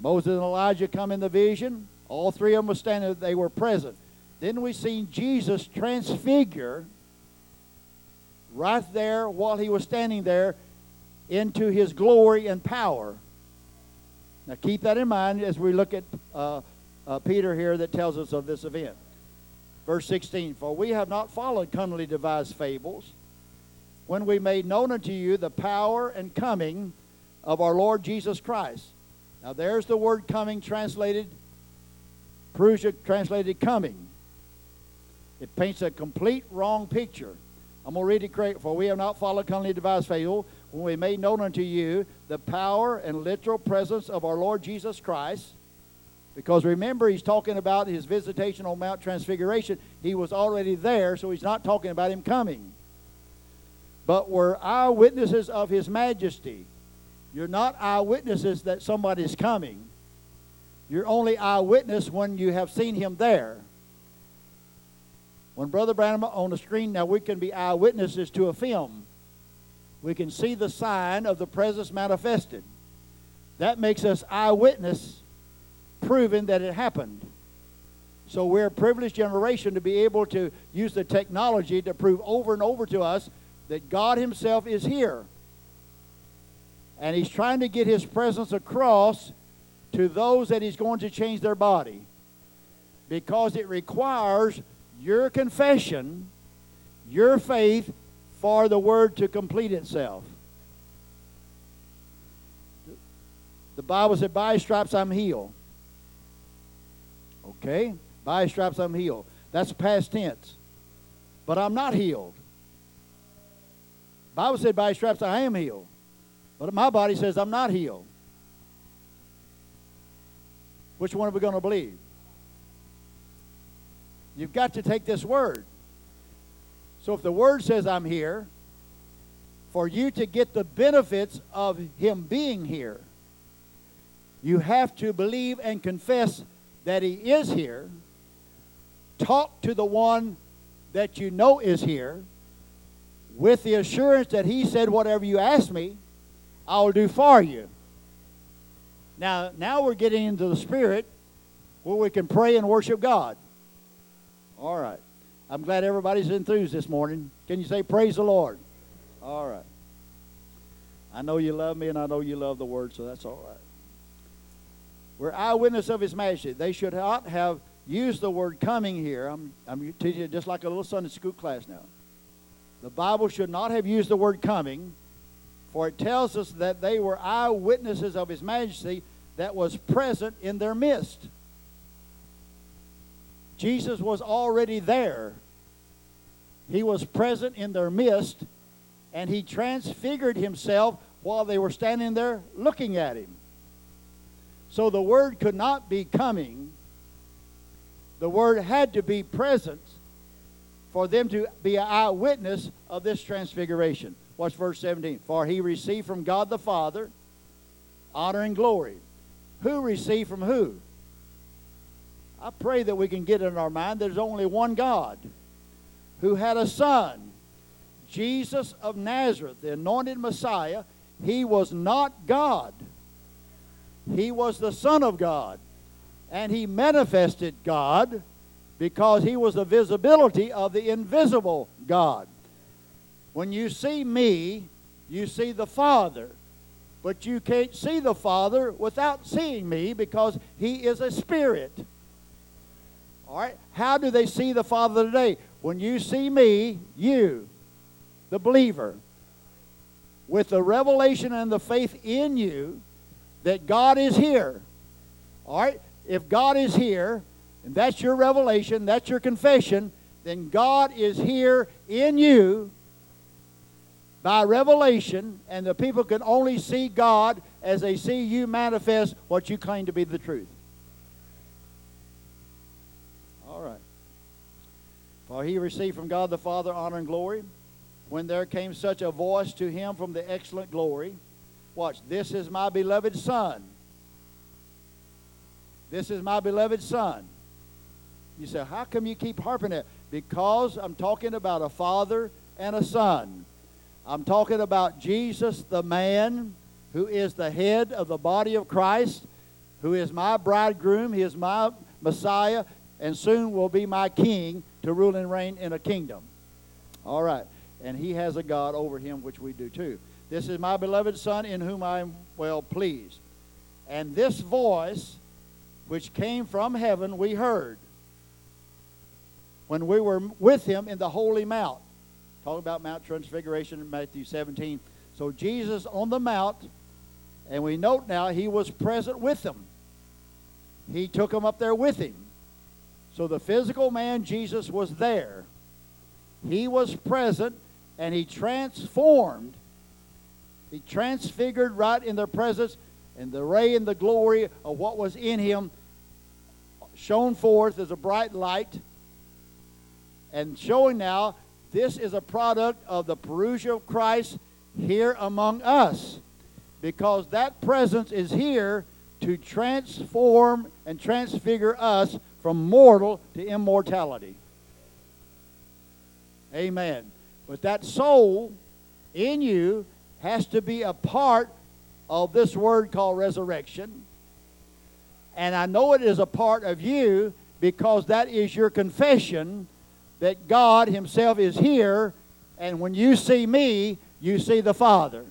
Moses and Elijah come in the vision. All three of them were standing. They were present. Then we see Jesus transfigure right there while he was standing there into his glory and power. Now keep that in mind as we look at Peter here that tells us of this event. Verse 16, for we have not followed cunningly devised fables when we made known unto you the power and coming of our Lord Jesus Christ. Now there's the word coming translated Parousia, translated coming. It paints a complete wrong picture. I'm going to read it correctly. For we have not followed cunningly devised fables when we made known unto you the power and literal presence of our Lord Jesus Christ. Because remember, he's talking about his visitation on Mount Transfiguration. He was already there, so he's not talking about him coming. But we're eyewitnesses of his majesty. You're not eyewitnesses that somebody's coming. You're only eyewitness when you have seen him there. When Brother Branham on the screen, now we can be eyewitnesses to a film. We can see the sign of the presence manifested. That makes us eyewitness, proving that it happened. So we're a privileged generation to be able to use the technology to prove over and over to us that God himself is here. And he's trying to get his presence across to those that he's going to change their body, because it requires your confession, your faith, for the word to complete itself. The Bible said, by his stripes I'm healed. Okay, by his stripes I'm healed. That's past tense. But I'm not healed. The Bible said, by his stripes I am healed. But my body says I'm not healed. Which one are we going to believe? You've got to take this word. So if the word says I'm here, for you to get the benefits of him being here, you have to believe and confess that he is here. Talk to the one that you know is here with the assurance that he said, whatever you ask me, I will do for you. Now we're getting into the spirit where we can pray and worship God. All right. I'm glad everybody's enthused this morning. Can you say praise the Lord? All right. I know you love me, and I know you love the word, so that's all right. We're eyewitness of his majesty. They should not have used the word coming here. I'm teaching it just like a little Sunday school class now. The Bible should not have used the word coming, for it tells us that they were eyewitnesses of his majesty that was present in their midst. Jesus was already there. He was present in their midst, and he transfigured himself while they were standing there looking at him. So the word could not be coming. The word had to be present for them to be an eyewitness of this transfiguration. Watch verse 17. For he received from God the Father honor and glory. Who received from who? I pray that we can get in our mind there's only one God who had a son, Jesus of Nazareth, the anointed Messiah. He was not God. He was the Son of God. And he manifested God because he was the visibility of the invisible God. When you see me, you see the Father. But you can't see the Father without seeing me, because he is a spirit. All right? How do they see the Father today? When you see me, you, the believer, with the revelation and the faith in you that God is here. All right? If God is here, and that's your revelation, that's your confession, then God is here in you by revelation, and the people can only see God as they see you manifest what you claim to be the truth. All right. For he received from God the Father honor and glory, when there came such a voice to him from the excellent glory. Watch, this is my beloved Son. This is my beloved Son. You say, how come you keep harping it? Because I'm talking about a Father and a Son. I'm talking about Jesus, the man who is the head of the body of Christ, who is my bridegroom, he is my Messiah, and soon will be my king to rule and reign in a kingdom. All right. And he has a God over him, which we do too. This is my beloved Son, in whom I am well pleased. And this voice, which came from heaven, we heard when we were with him in the holy mount. Talking about Mount Transfiguration in Matthew 17. So Jesus on the mount, and we note now he was present with them. He took them up there with him. So the physical man, Jesus, was there. He was present, and he transformed. He transfigured right in their presence, and the ray and the glory of what was in him shone forth as a bright light, and showing now this is a product of the parousia of Christ here among us, because that presence is here to transform and transfigure us from mortal to immortality. Amen. But that soul in you has to be a part of this word called resurrection. And I know it is a part of you because that is your confession that God himself is here, and when you see me, you see the Father.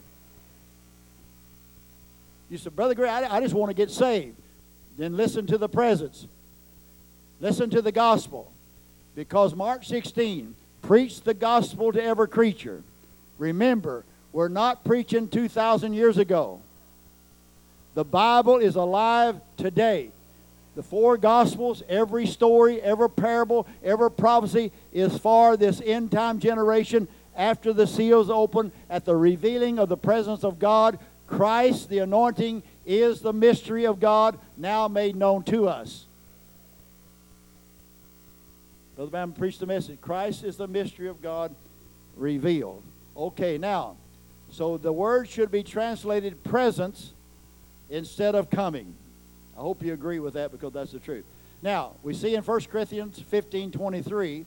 You say, Brother Gray, I just want to get saved. Then listen to the presence. Listen to the gospel. Because Mark 16, preach the gospel to every creature. Remember, we're not preaching 2,000 years ago. The Bible is alive today. The four Gospels, every story, every parable, every prophecy is for this end-time generation after the seals open at the revealing of the presence of God. Christ, the anointing, is the mystery of God now made known to us. Brother Branham preached the message. Christ is the mystery of God revealed. Okay, now, so the word should be translated presence instead of coming. I hope you agree with that, because that's the truth. Now, we see in 1 Corinthians 15:23,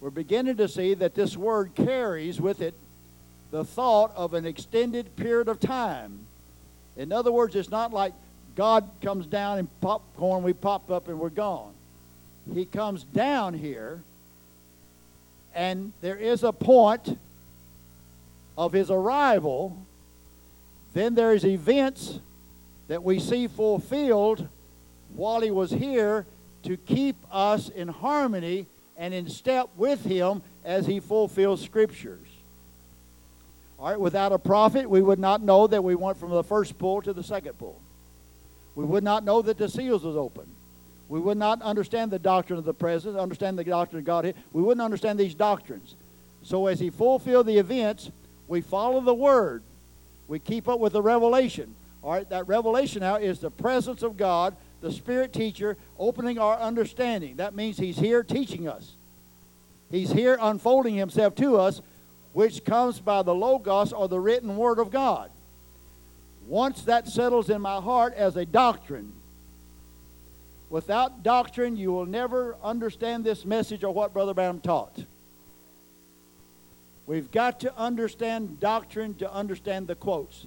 we're beginning to see that this word carries with it the thought of an extended period of time. In other words, it's not like God comes down and popcorn, we pop up and we're gone. He comes down here, and there is a point of his arrival Then there's events that we see fulfilled while he was here to keep us in harmony and in step with him as he fulfills scriptures. All right, without a prophet, we would not know that we went from the first pool to the second pool. We would not know that the seals was open. We would not understand the doctrine of the presence, understand the doctrine of Godhead. We wouldn't understand these doctrines. So as he fulfilled the events, we follow the word. We keep up with the revelation. All right, that revelation now is the presence of God, the Spirit teacher, opening our understanding. That means he's here teaching us. He's here unfolding himself to us, which comes by the Logos or the written word of God. Once that settles in my heart as a doctrine, without doctrine, you will never understand this message or what Brother Branham taught. We've got to understand doctrine to understand the quotes.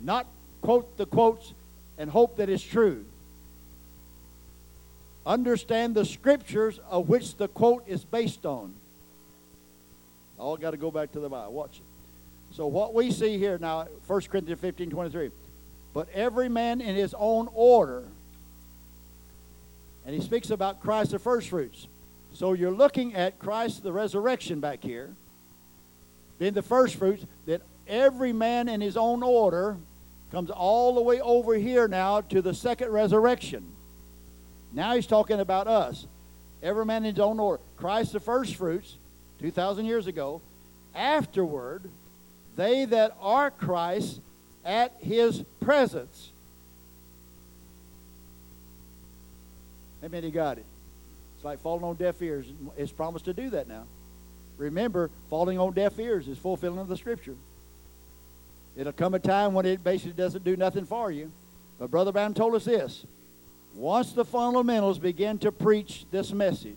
Not quote the quotes and hope that it's true. Understand the scriptures of which the quote is based on. All got to go back to the Bible. Watch it. So what we see here now, 1 Corinthians 15:23. But every man in his own order. And he speaks about Christ the first fruits. So you're looking at Christ the resurrection back here, being the first fruits, that every man in his own order comes all the way over here now to the second resurrection. Now he's talking about us. Every man in his own order. Christ the first fruits, 2,000 years ago. Afterward, they that are Christ at his presence. Amen, he got it. It's like falling on deaf ears. It's promised to do that now. Remember, falling on deaf ears is fulfilling of the scripture. It'll come a time when it basically doesn't do nothing for you. But Brother Branham told us this. Once the fundamentals begin to preach this message,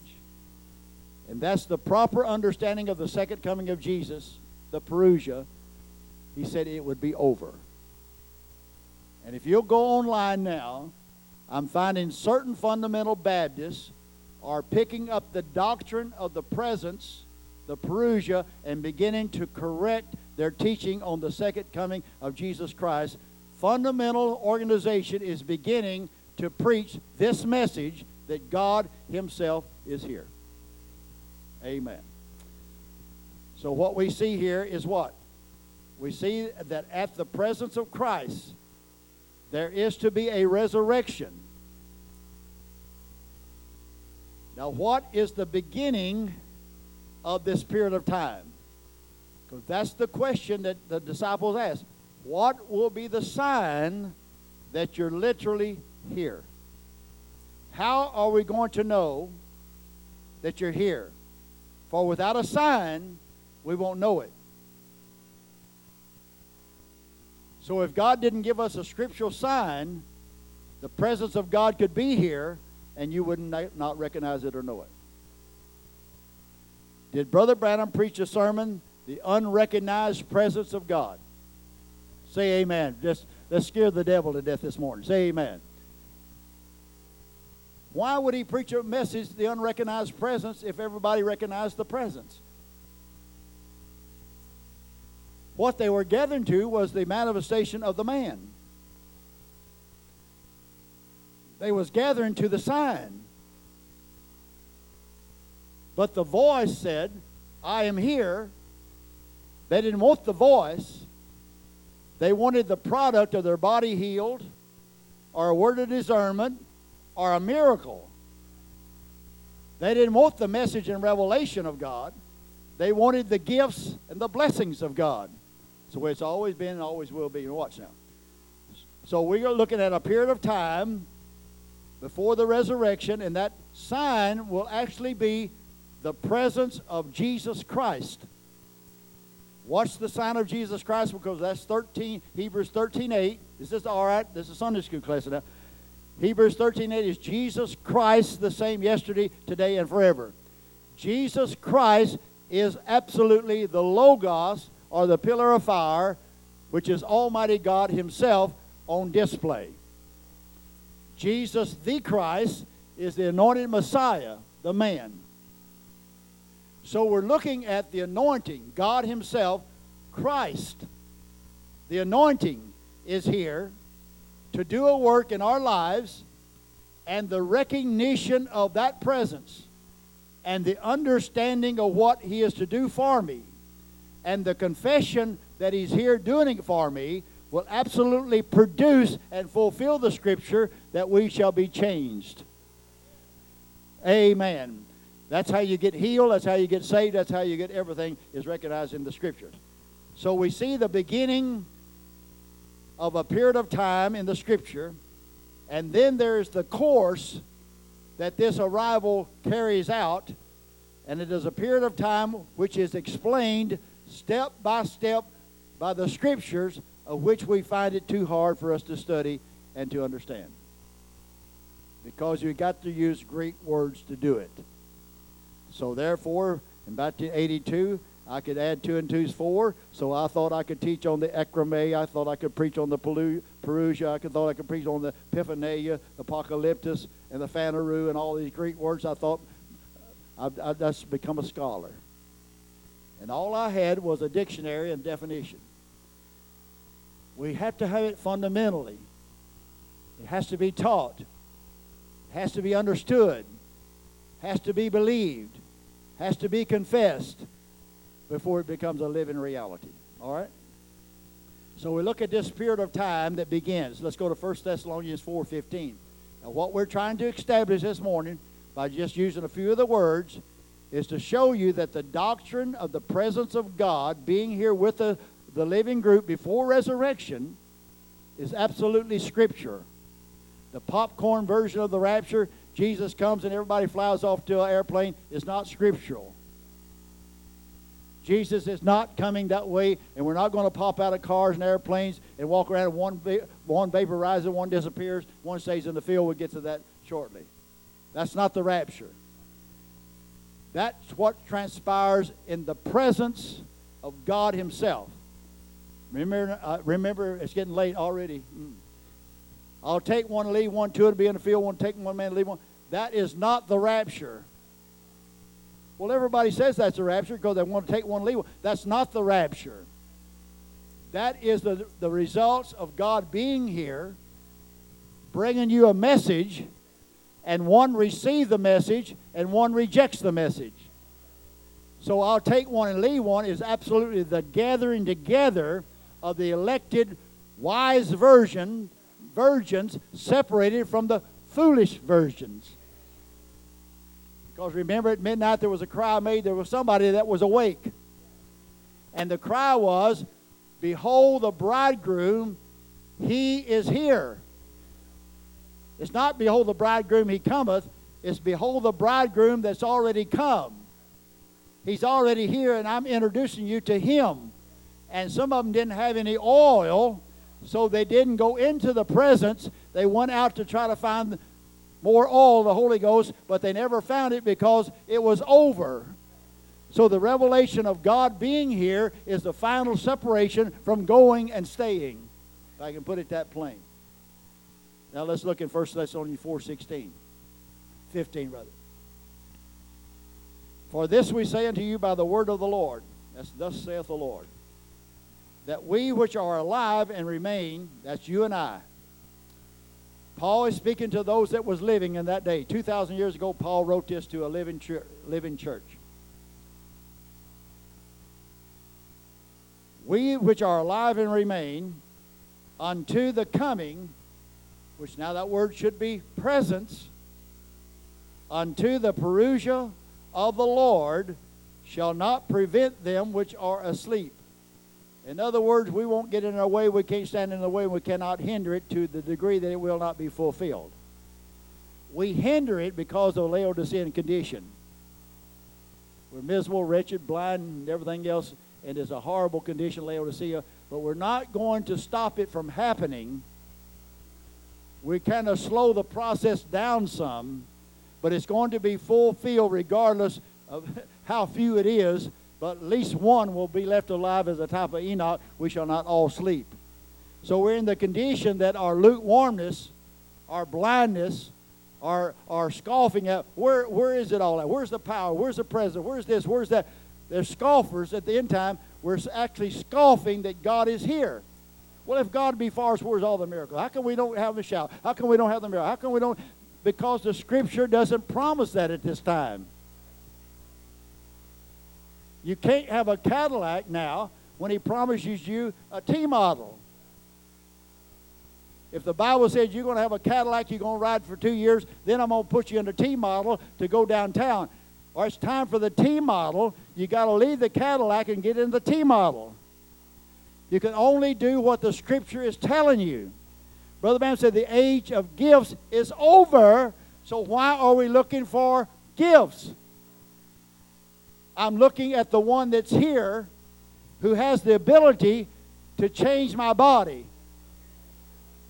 and that's the proper understanding of the second coming of Jesus, the Parousia, he said it would be over. And if you'll go online now, I'm finding certain fundamental Baptists are picking up the doctrine of the presence, the Parousia, and beginning to correct their teaching on the second coming of Jesus Christ. Fundamental organization is beginning to preach this message that God himself is here. Amen. So what we see here is what? We see that at the presence of Christ, there is to be a resurrection. Now, what is the beginning of this period of time? Because that's the question that the disciples asked. What will be the sign that you're literally here? How are we going to know that you're here? For without a sign, we won't know it. So if God didn't give us a scriptural sign, the presence of God could be here, and you would not recognize it or know it. Did Brother Branham preach a sermon, The Unrecognized Presence of God? Say amen. Just, let's scare the devil to death this morning. Say amen. Why would he preach a message, The Unrecognized Presence, if everybody recognized the presence? What they were gathering to was the manifestation of the man. They was gathering to the sign. But the voice said, I am here. They didn't want the voice. They wanted the product of their body healed, or a word of discernment, or a miracle. They didn't want the message and revelation of God. They wanted the gifts and the blessings of God. It's the way it's always been and always will be. Watch now. So we are looking at a period of time before the resurrection, and that sign will actually be the presence of Jesus Christ. What's the sign of Jesus Christ? Because that's Hebrews 13:8. Is this all right? This is Sunday school class now. Hebrews 13:8 is Jesus Christ the same yesterday, today, and forever. Jesus Christ is absolutely the Logos, or the pillar of fire, which is Almighty God himself on display. Jesus the Christ is the anointed Messiah, the man. So we're looking at the anointing, God himself, Christ, The anointing is here to do a work in our lives, and the recognition of that presence and the understanding of what He is to do for me and the confession that He's here doing it for me will absolutely produce and fulfill the Scripture that we shall be changed. Amen. That's how you get healed. That's how you get saved. That's how you get everything is recognized in the Scriptures. So we see the beginning of a period of time in the Scripture, and then there's the course that this arrival carries out, and it is a period of time which is explained step by step by the Scriptures, of which we find it too hard for us to study and to understand, because you got to use Greek words to do it. So therefore, in 1982, I could add 2 and 2 is 4, so I thought I could teach on the ekrame, I thought I could preach on the Parousia, I thought I could preach on the Epiphaneia, Apocalyptus, and the Phaneroo, and all these Greek words. I thought I've just become a scholar. And all I had was a dictionary and definition. We have to have it fundamentally. It has to be taught. It has to be understood. It has to be believed. It has to be confessed before it becomes a living reality. All right? So we look at this period of time that begins. Let's go to 1 Thessalonians 4:15. Now, what we're trying to establish this morning by just using a few of the words is to show you that the doctrine of the presence of God being here with the living group before resurrection is absolutely Scripture. The popcorn version of the rapture, Jesus comes and everybody flies off to an airplane, is not scriptural. Jesus is not coming that way, and we're not going to pop out of cars and airplanes and walk around, and one vaporizes, one disappears, one stays in the field. We'll get to that shortly. That's not the rapture. That's what transpires in the presence of God Himself. Remember, it's getting late already. I'll take one and leave one, two and be in the field, one take one man and leave one. That is not the rapture. Well, everybody says that's the rapture because they want to take one and leave one. That's not the rapture. That is the results of God being here, bringing you a message, and one receives the message and one rejects the message. So I'll take one and leave one is absolutely the gathering together of the elected wise virgins separated from the foolish virgins. Because remember, at midnight there was a cry made, there was somebody that was awake. And the cry was, "Behold the bridegroom, he is here." It's not "Behold the bridegroom, he cometh." It's "Behold the bridegroom that's already come." He's already here, and I'm introducing you to him. And some of them didn't have any oil, so they didn't go into the presence. They went out to try to find more oil, the Holy Ghost, but they never found it because it was over. So the revelation of God being here is the final separation from going and staying, if I can put it that plain. Now let's look in 1 Thessalonians 4:16, 15 rather. "For this we say unto you by the word of the Lord," that's "Thus saith the Lord," "that we which are alive and remain," that's you and I. Paul is speaking to those that was living in that day. 2,000 years ago, Paul wrote this to a living church. "We which are alive and remain unto the coming," which now that word should be presence, "unto the parousia of the Lord shall not prevent them which are asleep." In other words, we won't get in our way, we can't stand in the way, and we cannot hinder it to the degree that it will not be fulfilled. We hinder it because of Laodicean condition. We're miserable, wretched, blind, and everything else, and it's a horrible condition, Laodicea, but we're not going to stop it from happening. We kind of slow the process down some, but it's going to be fulfilled regardless of how few it is. But at least one will be left alive as a type of Enoch. We shall not all sleep. So we're in the condition that our lukewarmness, our blindness, our scoffing at, where is it all at? Where's the power? Where's the presence? Where's this? Where's that? They're scoffers at the end time. We're actually scoffing that God is here. Well, if God be for us, where's all the miracles? How come we don't have the shout? How come we don't have the miracle? How come we don't? Because the Scripture doesn't promise that at this time. You can't have a Cadillac now when he promises you a T-model. If the Bible says you're going to have a Cadillac, you're going to ride for 2 years, then I'm going to put you in a T-model to go downtown. Or it's time for the T-model. You got to leave the Cadillac and get in the T-model. You can only do what the Scripture is telling you. Brother Branham said the age of gifts is over, so why are we looking for gifts? I'm looking at the one that's here who has the ability to change my body.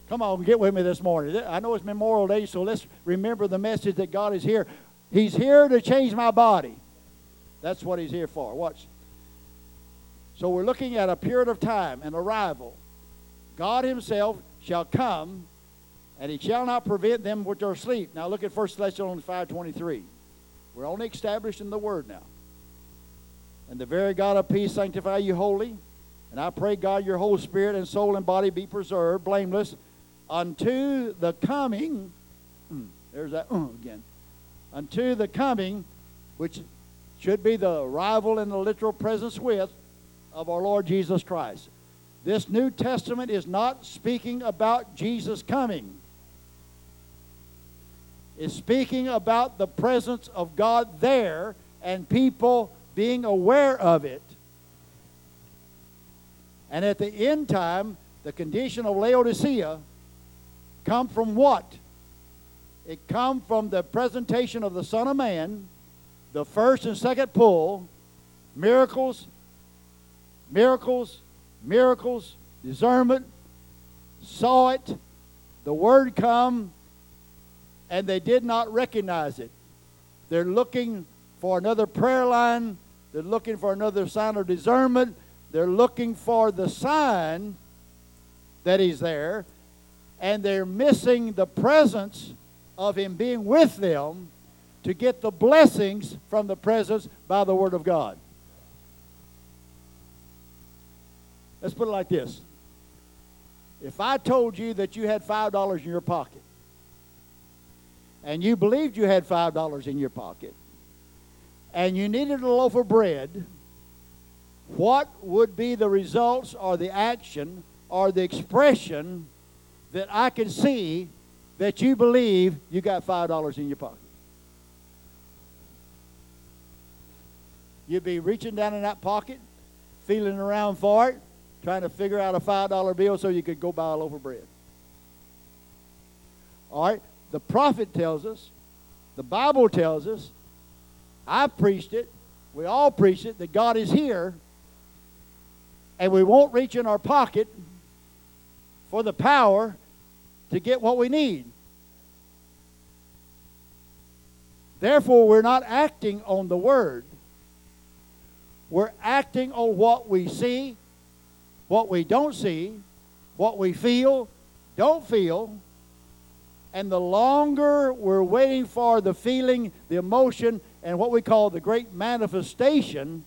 Come on, get with me this morning. I know it's Memorial Day, so let's remember the message that God is here. He's here to change my body. That's what he's here for. Watch. So we're looking at a period of time, an arrival. God himself shall come, and he shall not prevent them which are asleep. Now look at 1 Thessalonians 5:23. We're only established in the Word now. And the very God of peace sanctify you wholly. And I pray, God, your whole spirit and soul and body be preserved, blameless, unto the coming, there's that again, unto the coming, which should be the arrival and the literal presence with of our Lord Jesus Christ. This New Testament is not speaking about Jesus coming. It's speaking about the presence of God there and people being aware of it. And at the end time, the condition of Laodicea come from what? It come from the presentation of the Son of Man, the first and second pull, miracles, miracles, miracles, discernment, saw it, the word come, and they did not recognize it. They're looking for another prayer line. They're looking for another sign of discernment. They're looking for the sign that he's there, and they're missing the presence of him being with them to get the blessings from the presence by the Word of God. Let's put it like this. If I told you that you had $5 in your pocket, and you believed you had $5 in your pocket, and you needed a loaf of bread, what would be the results or the action or the expression that I can see that you believe you got $5 in your pocket? You'd be reaching down in that pocket, feeling around for it, trying to figure out a $5 bill so you could go buy a loaf of bread. All right, the prophet tells us, the Bible tells us, I preached it, we all preach it, that God is here. And we won't reach in our pocket for the power to get what we need. Therefore, we're not acting on the Word. We're acting on what we see, what we don't see, what we feel, don't feel. And the longer we're waiting for the feeling, the emotion, and what we call the great manifestation,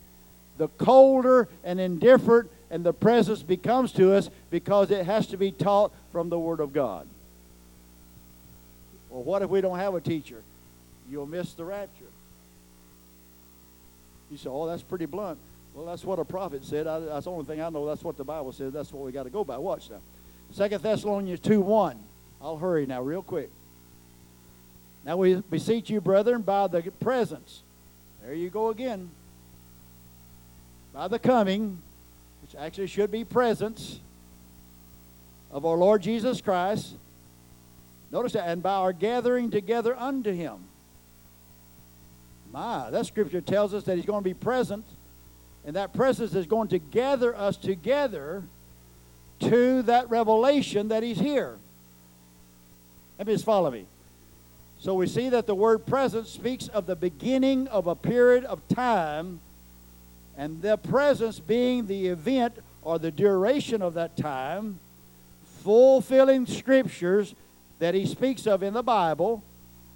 the colder and indifferent and the presence becomes to us, because it has to be taught from the Word of God. Well, what if we don't have a teacher? You'll miss the rapture. You say, oh, that's pretty blunt. Well, that's what a prophet said. That's the only thing I know. That's what the Bible says. That's what we got to go by. Watch now. 2 Thessalonians 2:1. I'll hurry now real quick. Now we beseech you, brethren, by the presence. There you go again. By the coming, which actually should be presence, of our Lord Jesus Christ. Notice that. And by our gathering together unto him. My, that scripture tells us that he's going to be present. And that presence is going to gather us together to that revelation that he's here. Let me just follow me. So we see that the word presence speaks of the beginning of a period of time, and the presence being the event or the duration of that time, fulfilling scriptures that he speaks of in the Bible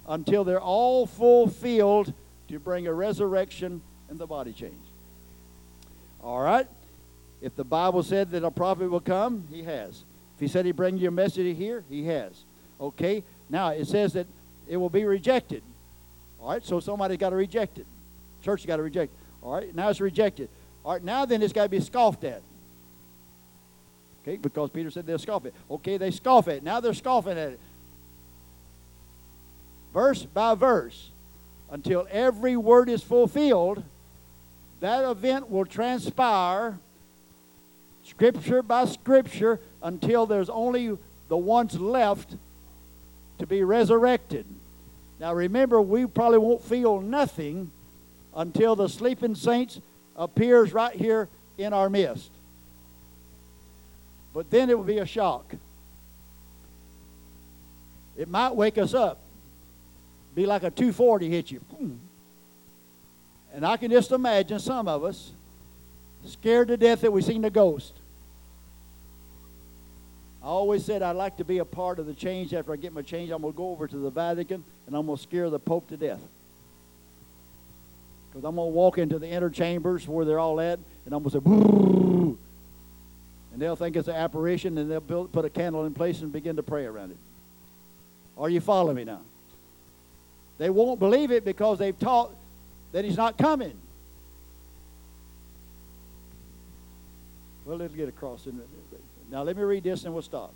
until they're all fulfilled to bring a resurrection and the body change. All right? If the Bible said that a prophet will come, he has. If he said he'd bring you a message here, he has. Okay? Now, it says that it will be rejected. All right? So somebody's got to reject it. Church's got to reject it. All right? Now it's rejected. All right? Now then, it's got to be scoffed at. Okay? Because Peter said they'll scoff it. Okay? They scoff at it. Now they're scoffing at it. Verse by verse, until every word is fulfilled, that event will transpire scripture by scripture until there's only the ones left to be resurrected. Now remember, we probably won't feel nothing until the sleeping saints appears right here in our midst. But then it will be a shock. It might wake us up. Be like a 240 hit you. And I can just imagine some of us scared to death that we seen the ghost. I always said I'd like to be a part of the change. After I get my change, I'm going to go over to the Vatican and I'm going to scare the Pope to death. Because I'm going to walk into the inner chambers where they're all at and I'm going to say, "Boo!" And they'll think it's an apparition and they'll put a candle in place and begin to pray around it. Are you following me now? They won't believe it because they've taught that he's not coming. Well, it'll get across. Now, let me read this and we'll stop.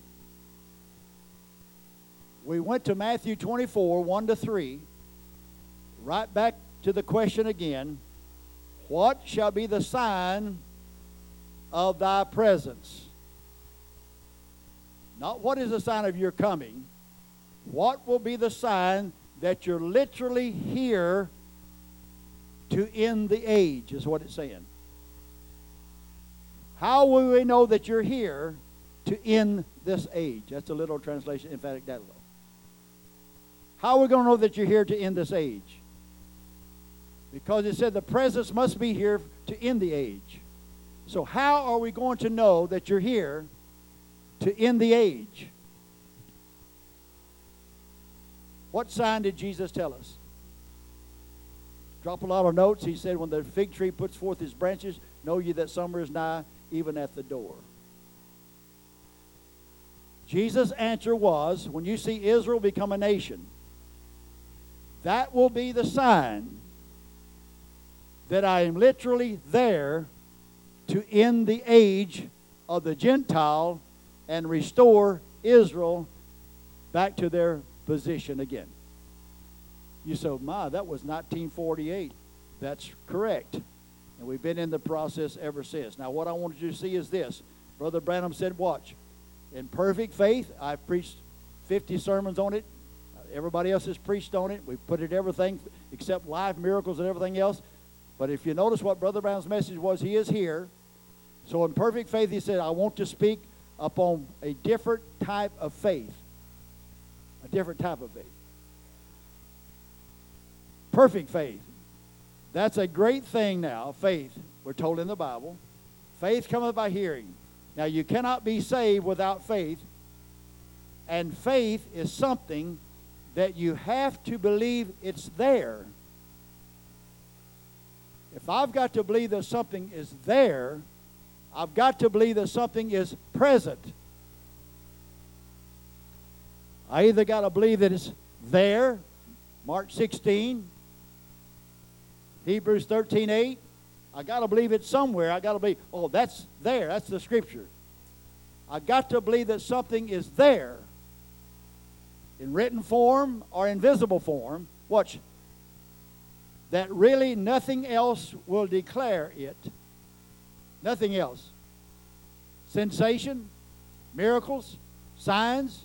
We went to Matthew 24, 1-3, right back to the question again, what shall be the sign of thy presence? Not what is the sign of your coming. What will be the sign that you're literally here to end the age, is what it's saying. How will we know that you're here to end this age? That's a literal translation, emphatic dialogue. How are we going to know that you're here to end this age? Because it said the presence must be here to end the age. So how are we going to know that you're here to end the age? What sign did Jesus tell us? Drop a lot of notes. He said, when the fig tree puts forth his branches, know ye that summer is nigh, even at the door. Jesus' answer was, when you see Israel become a nation, that will be the sign that I am literally there to end the age of the Gentile and restore Israel back to their position again. You say, "My, that was 1948." That's correct. And we've been in the process ever since. Now, what I wanted you to see is this. Brother Branham said, watch. In perfect faith, I've preached 50 sermons on it. Everybody else has preached on it. We've put it everything except live miracles and everything else. But if you notice what Brother Branham's message was, he is here. So in perfect faith, he said, I want to speak upon a different type of faith. A different type of faith. Perfect faith. That's a great thing now, faith. We're told in the Bible. Faith cometh by hearing. Now, you cannot be saved without faith. And faith is something that you have to believe it's there. If I've got to believe that something is there, I've got to believe that something is present. I either got to believe that it's there, Mark 16, Hebrews 13:8. I got to believe it somewhere. I got to believe, oh, that's there. That's the scripture. I got to believe that something is there in written form or invisible form. Watch. That really nothing else will declare it. Nothing else. Sensation, miracles, signs.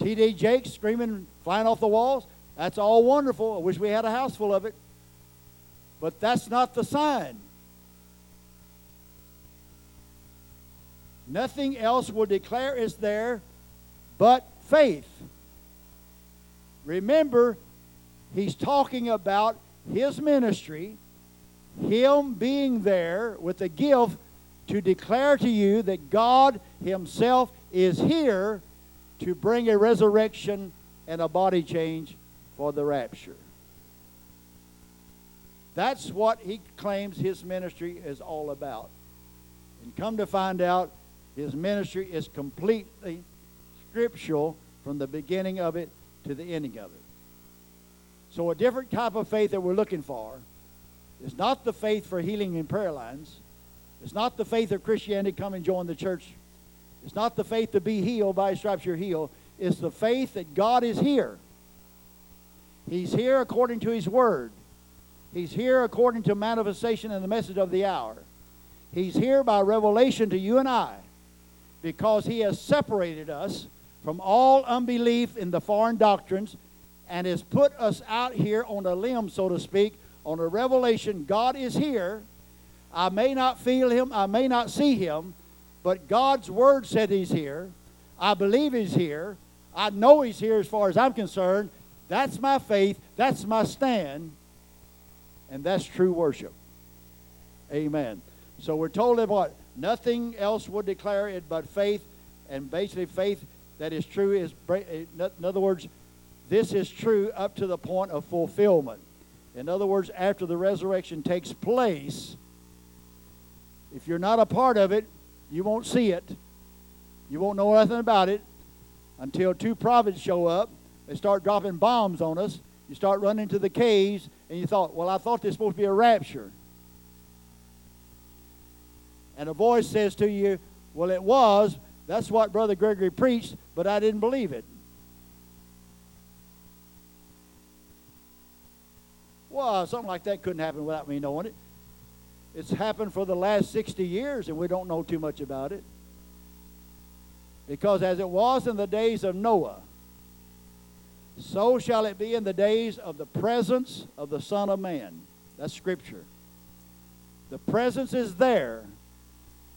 T.D. Jakes screaming, flying off the walls. That's all wonderful. I wish we had a house full of it. But that's not the sign. Nothing else will declare it's there but faith. Remember, he's talking about his ministry, him being there with a gift to declare to you that God himself is here to bring a resurrection and a body change for the rapture. That's what he claims his ministry is all about. And come to find out, His ministry is completely scriptural from the beginning of it to the ending of it. So a different type of faith that we're looking for is not the faith for healing in prayer lines. It's not the faith of Christianity, come and join the church. It's not the faith to be healed, by His stripes you're healed. It's the faith that God is here. He's here according to His word. He's here according to manifestation and the message of the hour. He's here by revelation to you and I, because He has separated us from all unbelief in the foreign doctrines and has put us out here on a limb, so to speak, on a revelation. God is here. I may not feel Him. I may not see Him. But God's word said He's here. I believe He's here. I know He's here as far as I'm concerned. That's my faith. That's my stand. And that's true worship. Amen. So we're told that what? Nothing else would declare it but faith. And basically faith that is true is, in other words, this is true up to the point of fulfillment. In other words, after the resurrection takes place, if you're not a part of it, you won't see it. You won't know nothing about it until two prophets show up. They start dropping bombs on us. You start running to the caves, and you thought, well, I thought this was supposed to be a rapture. And a voice says to you, well, it was. That's what Brother Gregory preached, but I didn't believe it. Well, something like that couldn't happen without me knowing it. It's happened for the last 60 years, and we don't know too much about it. Because as it was in the days of Noah, so shall it be in the days of the presence of the Son of Man. That's Scripture. The presence is there.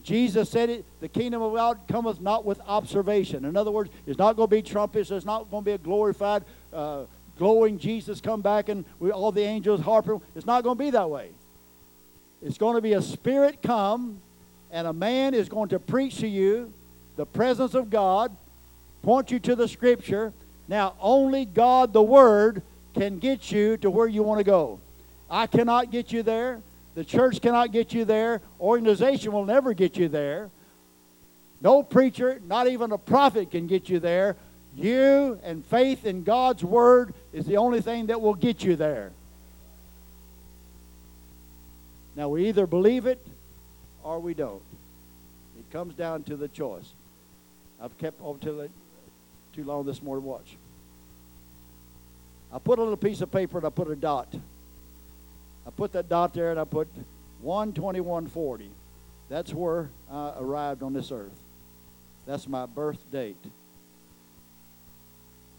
Jesus said it, the kingdom of God cometh not with observation. In other words, it's not going to be trumpets. It's not going to be a glorified, glowing Jesus come back and all the angels harping. It's not going to be that way. It's going to be a spirit come, and a man is going to preach to you the presence of God, point you to the Scripture. Now, only God, the Word, can get you to where you want to go. I cannot get you there. The church cannot get you there. Organization will never get you there. No preacher, not even a prophet, can get you there. You and faith in God's Word is the only thing that will get you there. Now, we either believe it or we don't. It comes down to the choice. I've kept on too long this morning. Watch. I put a little piece of paper and I put a dot. I put that dot there and I put 1/21/40. That's where I arrived on this earth. That's my birth date.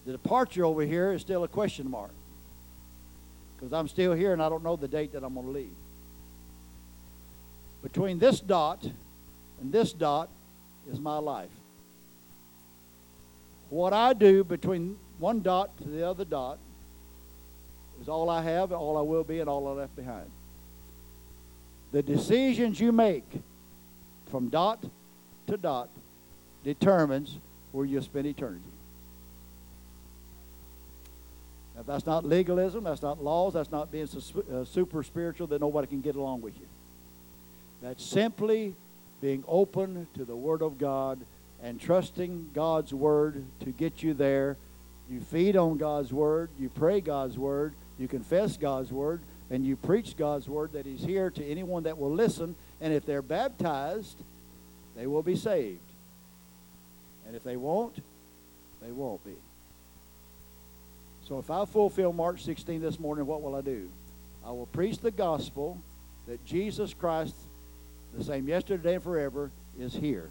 The departure over here is still a question mark, because I'm still here and I don't know the date that I'm going to leave. Between this dot and this dot is my life. What I do between one dot to the other dot is all I have, all I will be, and all I left behind. The decisions you make from dot to dot determines where you'll spend eternity. Now, that's not legalism, that's not laws, that's not being super spiritual that nobody can get along with you. That's simply being open to the Word of God and trusting God's Word to get you there. You feed on God's Word. You pray God's Word. You confess God's Word. And you preach God's Word that He's here to anyone that will listen. And if they're baptized, they will be saved. And if they won't, they won't be. So if I fulfill Mark 16 this morning, what will I do? I will preach the gospel that Jesus Christ, the same yesterday and forever, is here.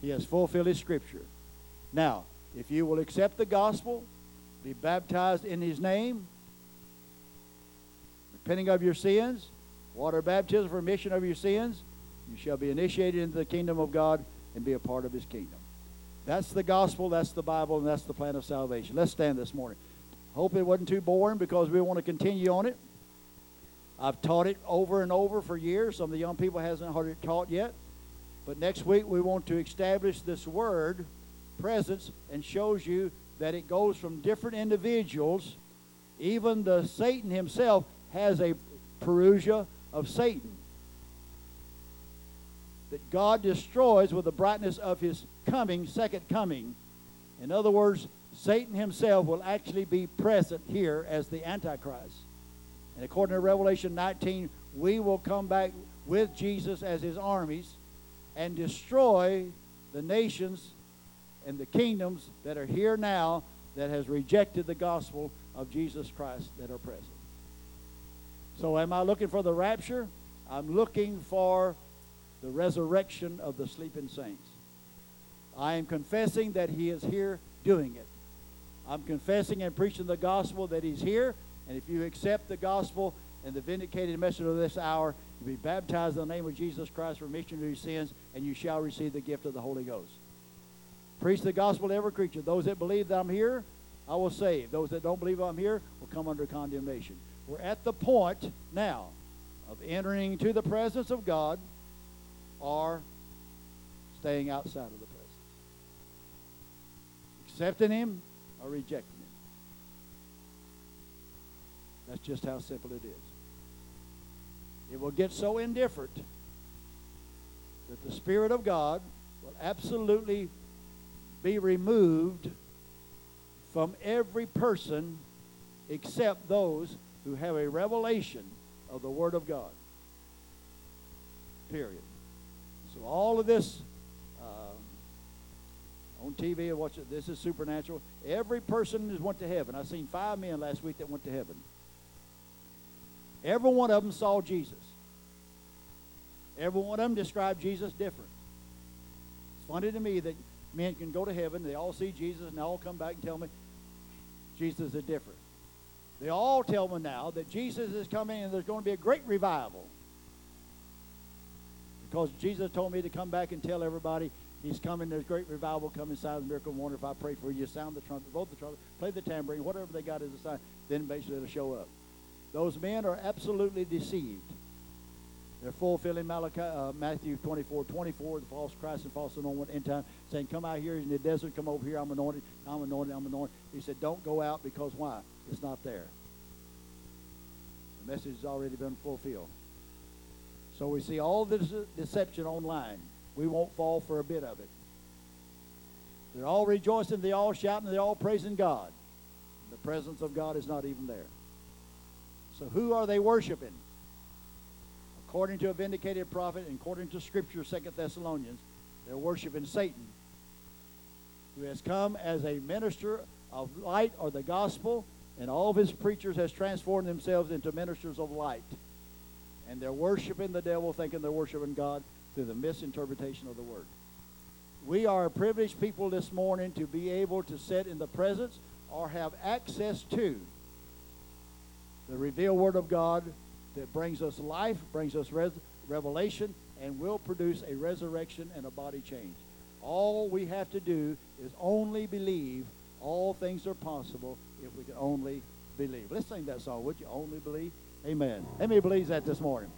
He has fulfilled His Scripture. Now, if you will accept the gospel, be baptized in His name, repenting of your sins, water baptism for remission of your sins, you shall be initiated into the kingdom of God and be a part of His kingdom. That's the gospel, that's the Bible, and that's the plan of salvation. Let's stand this morning. Hope it wasn't too boring, because we want to continue on it. I've taught it over and over for years. Some of the young people hasn't heard it taught yet. But next week we want to establish this word, presence, and shows you that it goes from different individuals. Even the Satan himself has a parousia of Satan. that God destroys with the brightness of his coming, second coming. In other words, Satan himself will actually be present here as the Antichrist. And according to Revelation 19, we will come back with Jesus as his armies and destroy the nations and the kingdoms that are here now that has rejected the gospel of Jesus Christ that are present. So am I looking for the rapture? I'm looking for the resurrection of the sleeping saints. I am confessing that he is here doing it. I'm confessing and preaching the gospel that he's here. And if you accept the gospel and the vindicated message of this hour, you'll be baptized in the name of Jesus Christ for remission of your sins, and you shall receive the gift of the Holy Ghost. Preach the gospel to every creature. Those that believe that I'm here, I will save. Those that don't believe I'm here will come under condemnation. We're at the point now of entering into the presence of God or staying outside of the presence. Accepting him or rejecting him. That's just how simple it is. It will get so indifferent that the Spirit of God will absolutely be removed from every person except those who have a revelation of the Word of God. Period. So all of this on TV, I watch it. This is supernatural. Every person that went to heaven. I seen 5 men last week that went to heaven. Every one of them saw Jesus. Every one of them described Jesus different. It's funny to me that men can go to heaven, they all see Jesus, and they all come back and tell me Jesus is different. They all tell me now that Jesus is coming and there's going to be a great revival. Because Jesus told me to come back and tell everybody he's coming, there's great revival coming, signs, miracle, and wonder. If I pray for you, sound the trumpet, blow the trumpet, play the tambourine, whatever they got as a sign, then basically it'll show up. Those men are absolutely deceived. They're fulfilling Matthew 24:24, the false Christ and false anointing in time, saying, come out here in the desert, come over here, I'm anointed, I'm anointed, I'm anointed. He said, don't go out because why? It's not there. The message has already been fulfilled. So we see all this deception online. We won't fall for a bit of it. They're all rejoicing, they're all shouting, they're all praising God. The presence of God is not even there. So who are they worshiping? According to a vindicated prophet and according to Scripture, 2 Thessalonians, they're worshiping Satan, who has come as a minister of light or the gospel, and all of his preachers has transformed themselves into ministers of light. And they're worshiping the devil, thinking they're worshiping God through the misinterpretation of the word. We are a privileged people this morning to be able to sit in the presence or have access to the revealed word of God that brings us life, brings us revelation, and will produce a resurrection and a body change. All we have to do is only believe. All things are possible if we can only believe. Let's sing that song, would you? Only believe. Amen. How many believes that this morning?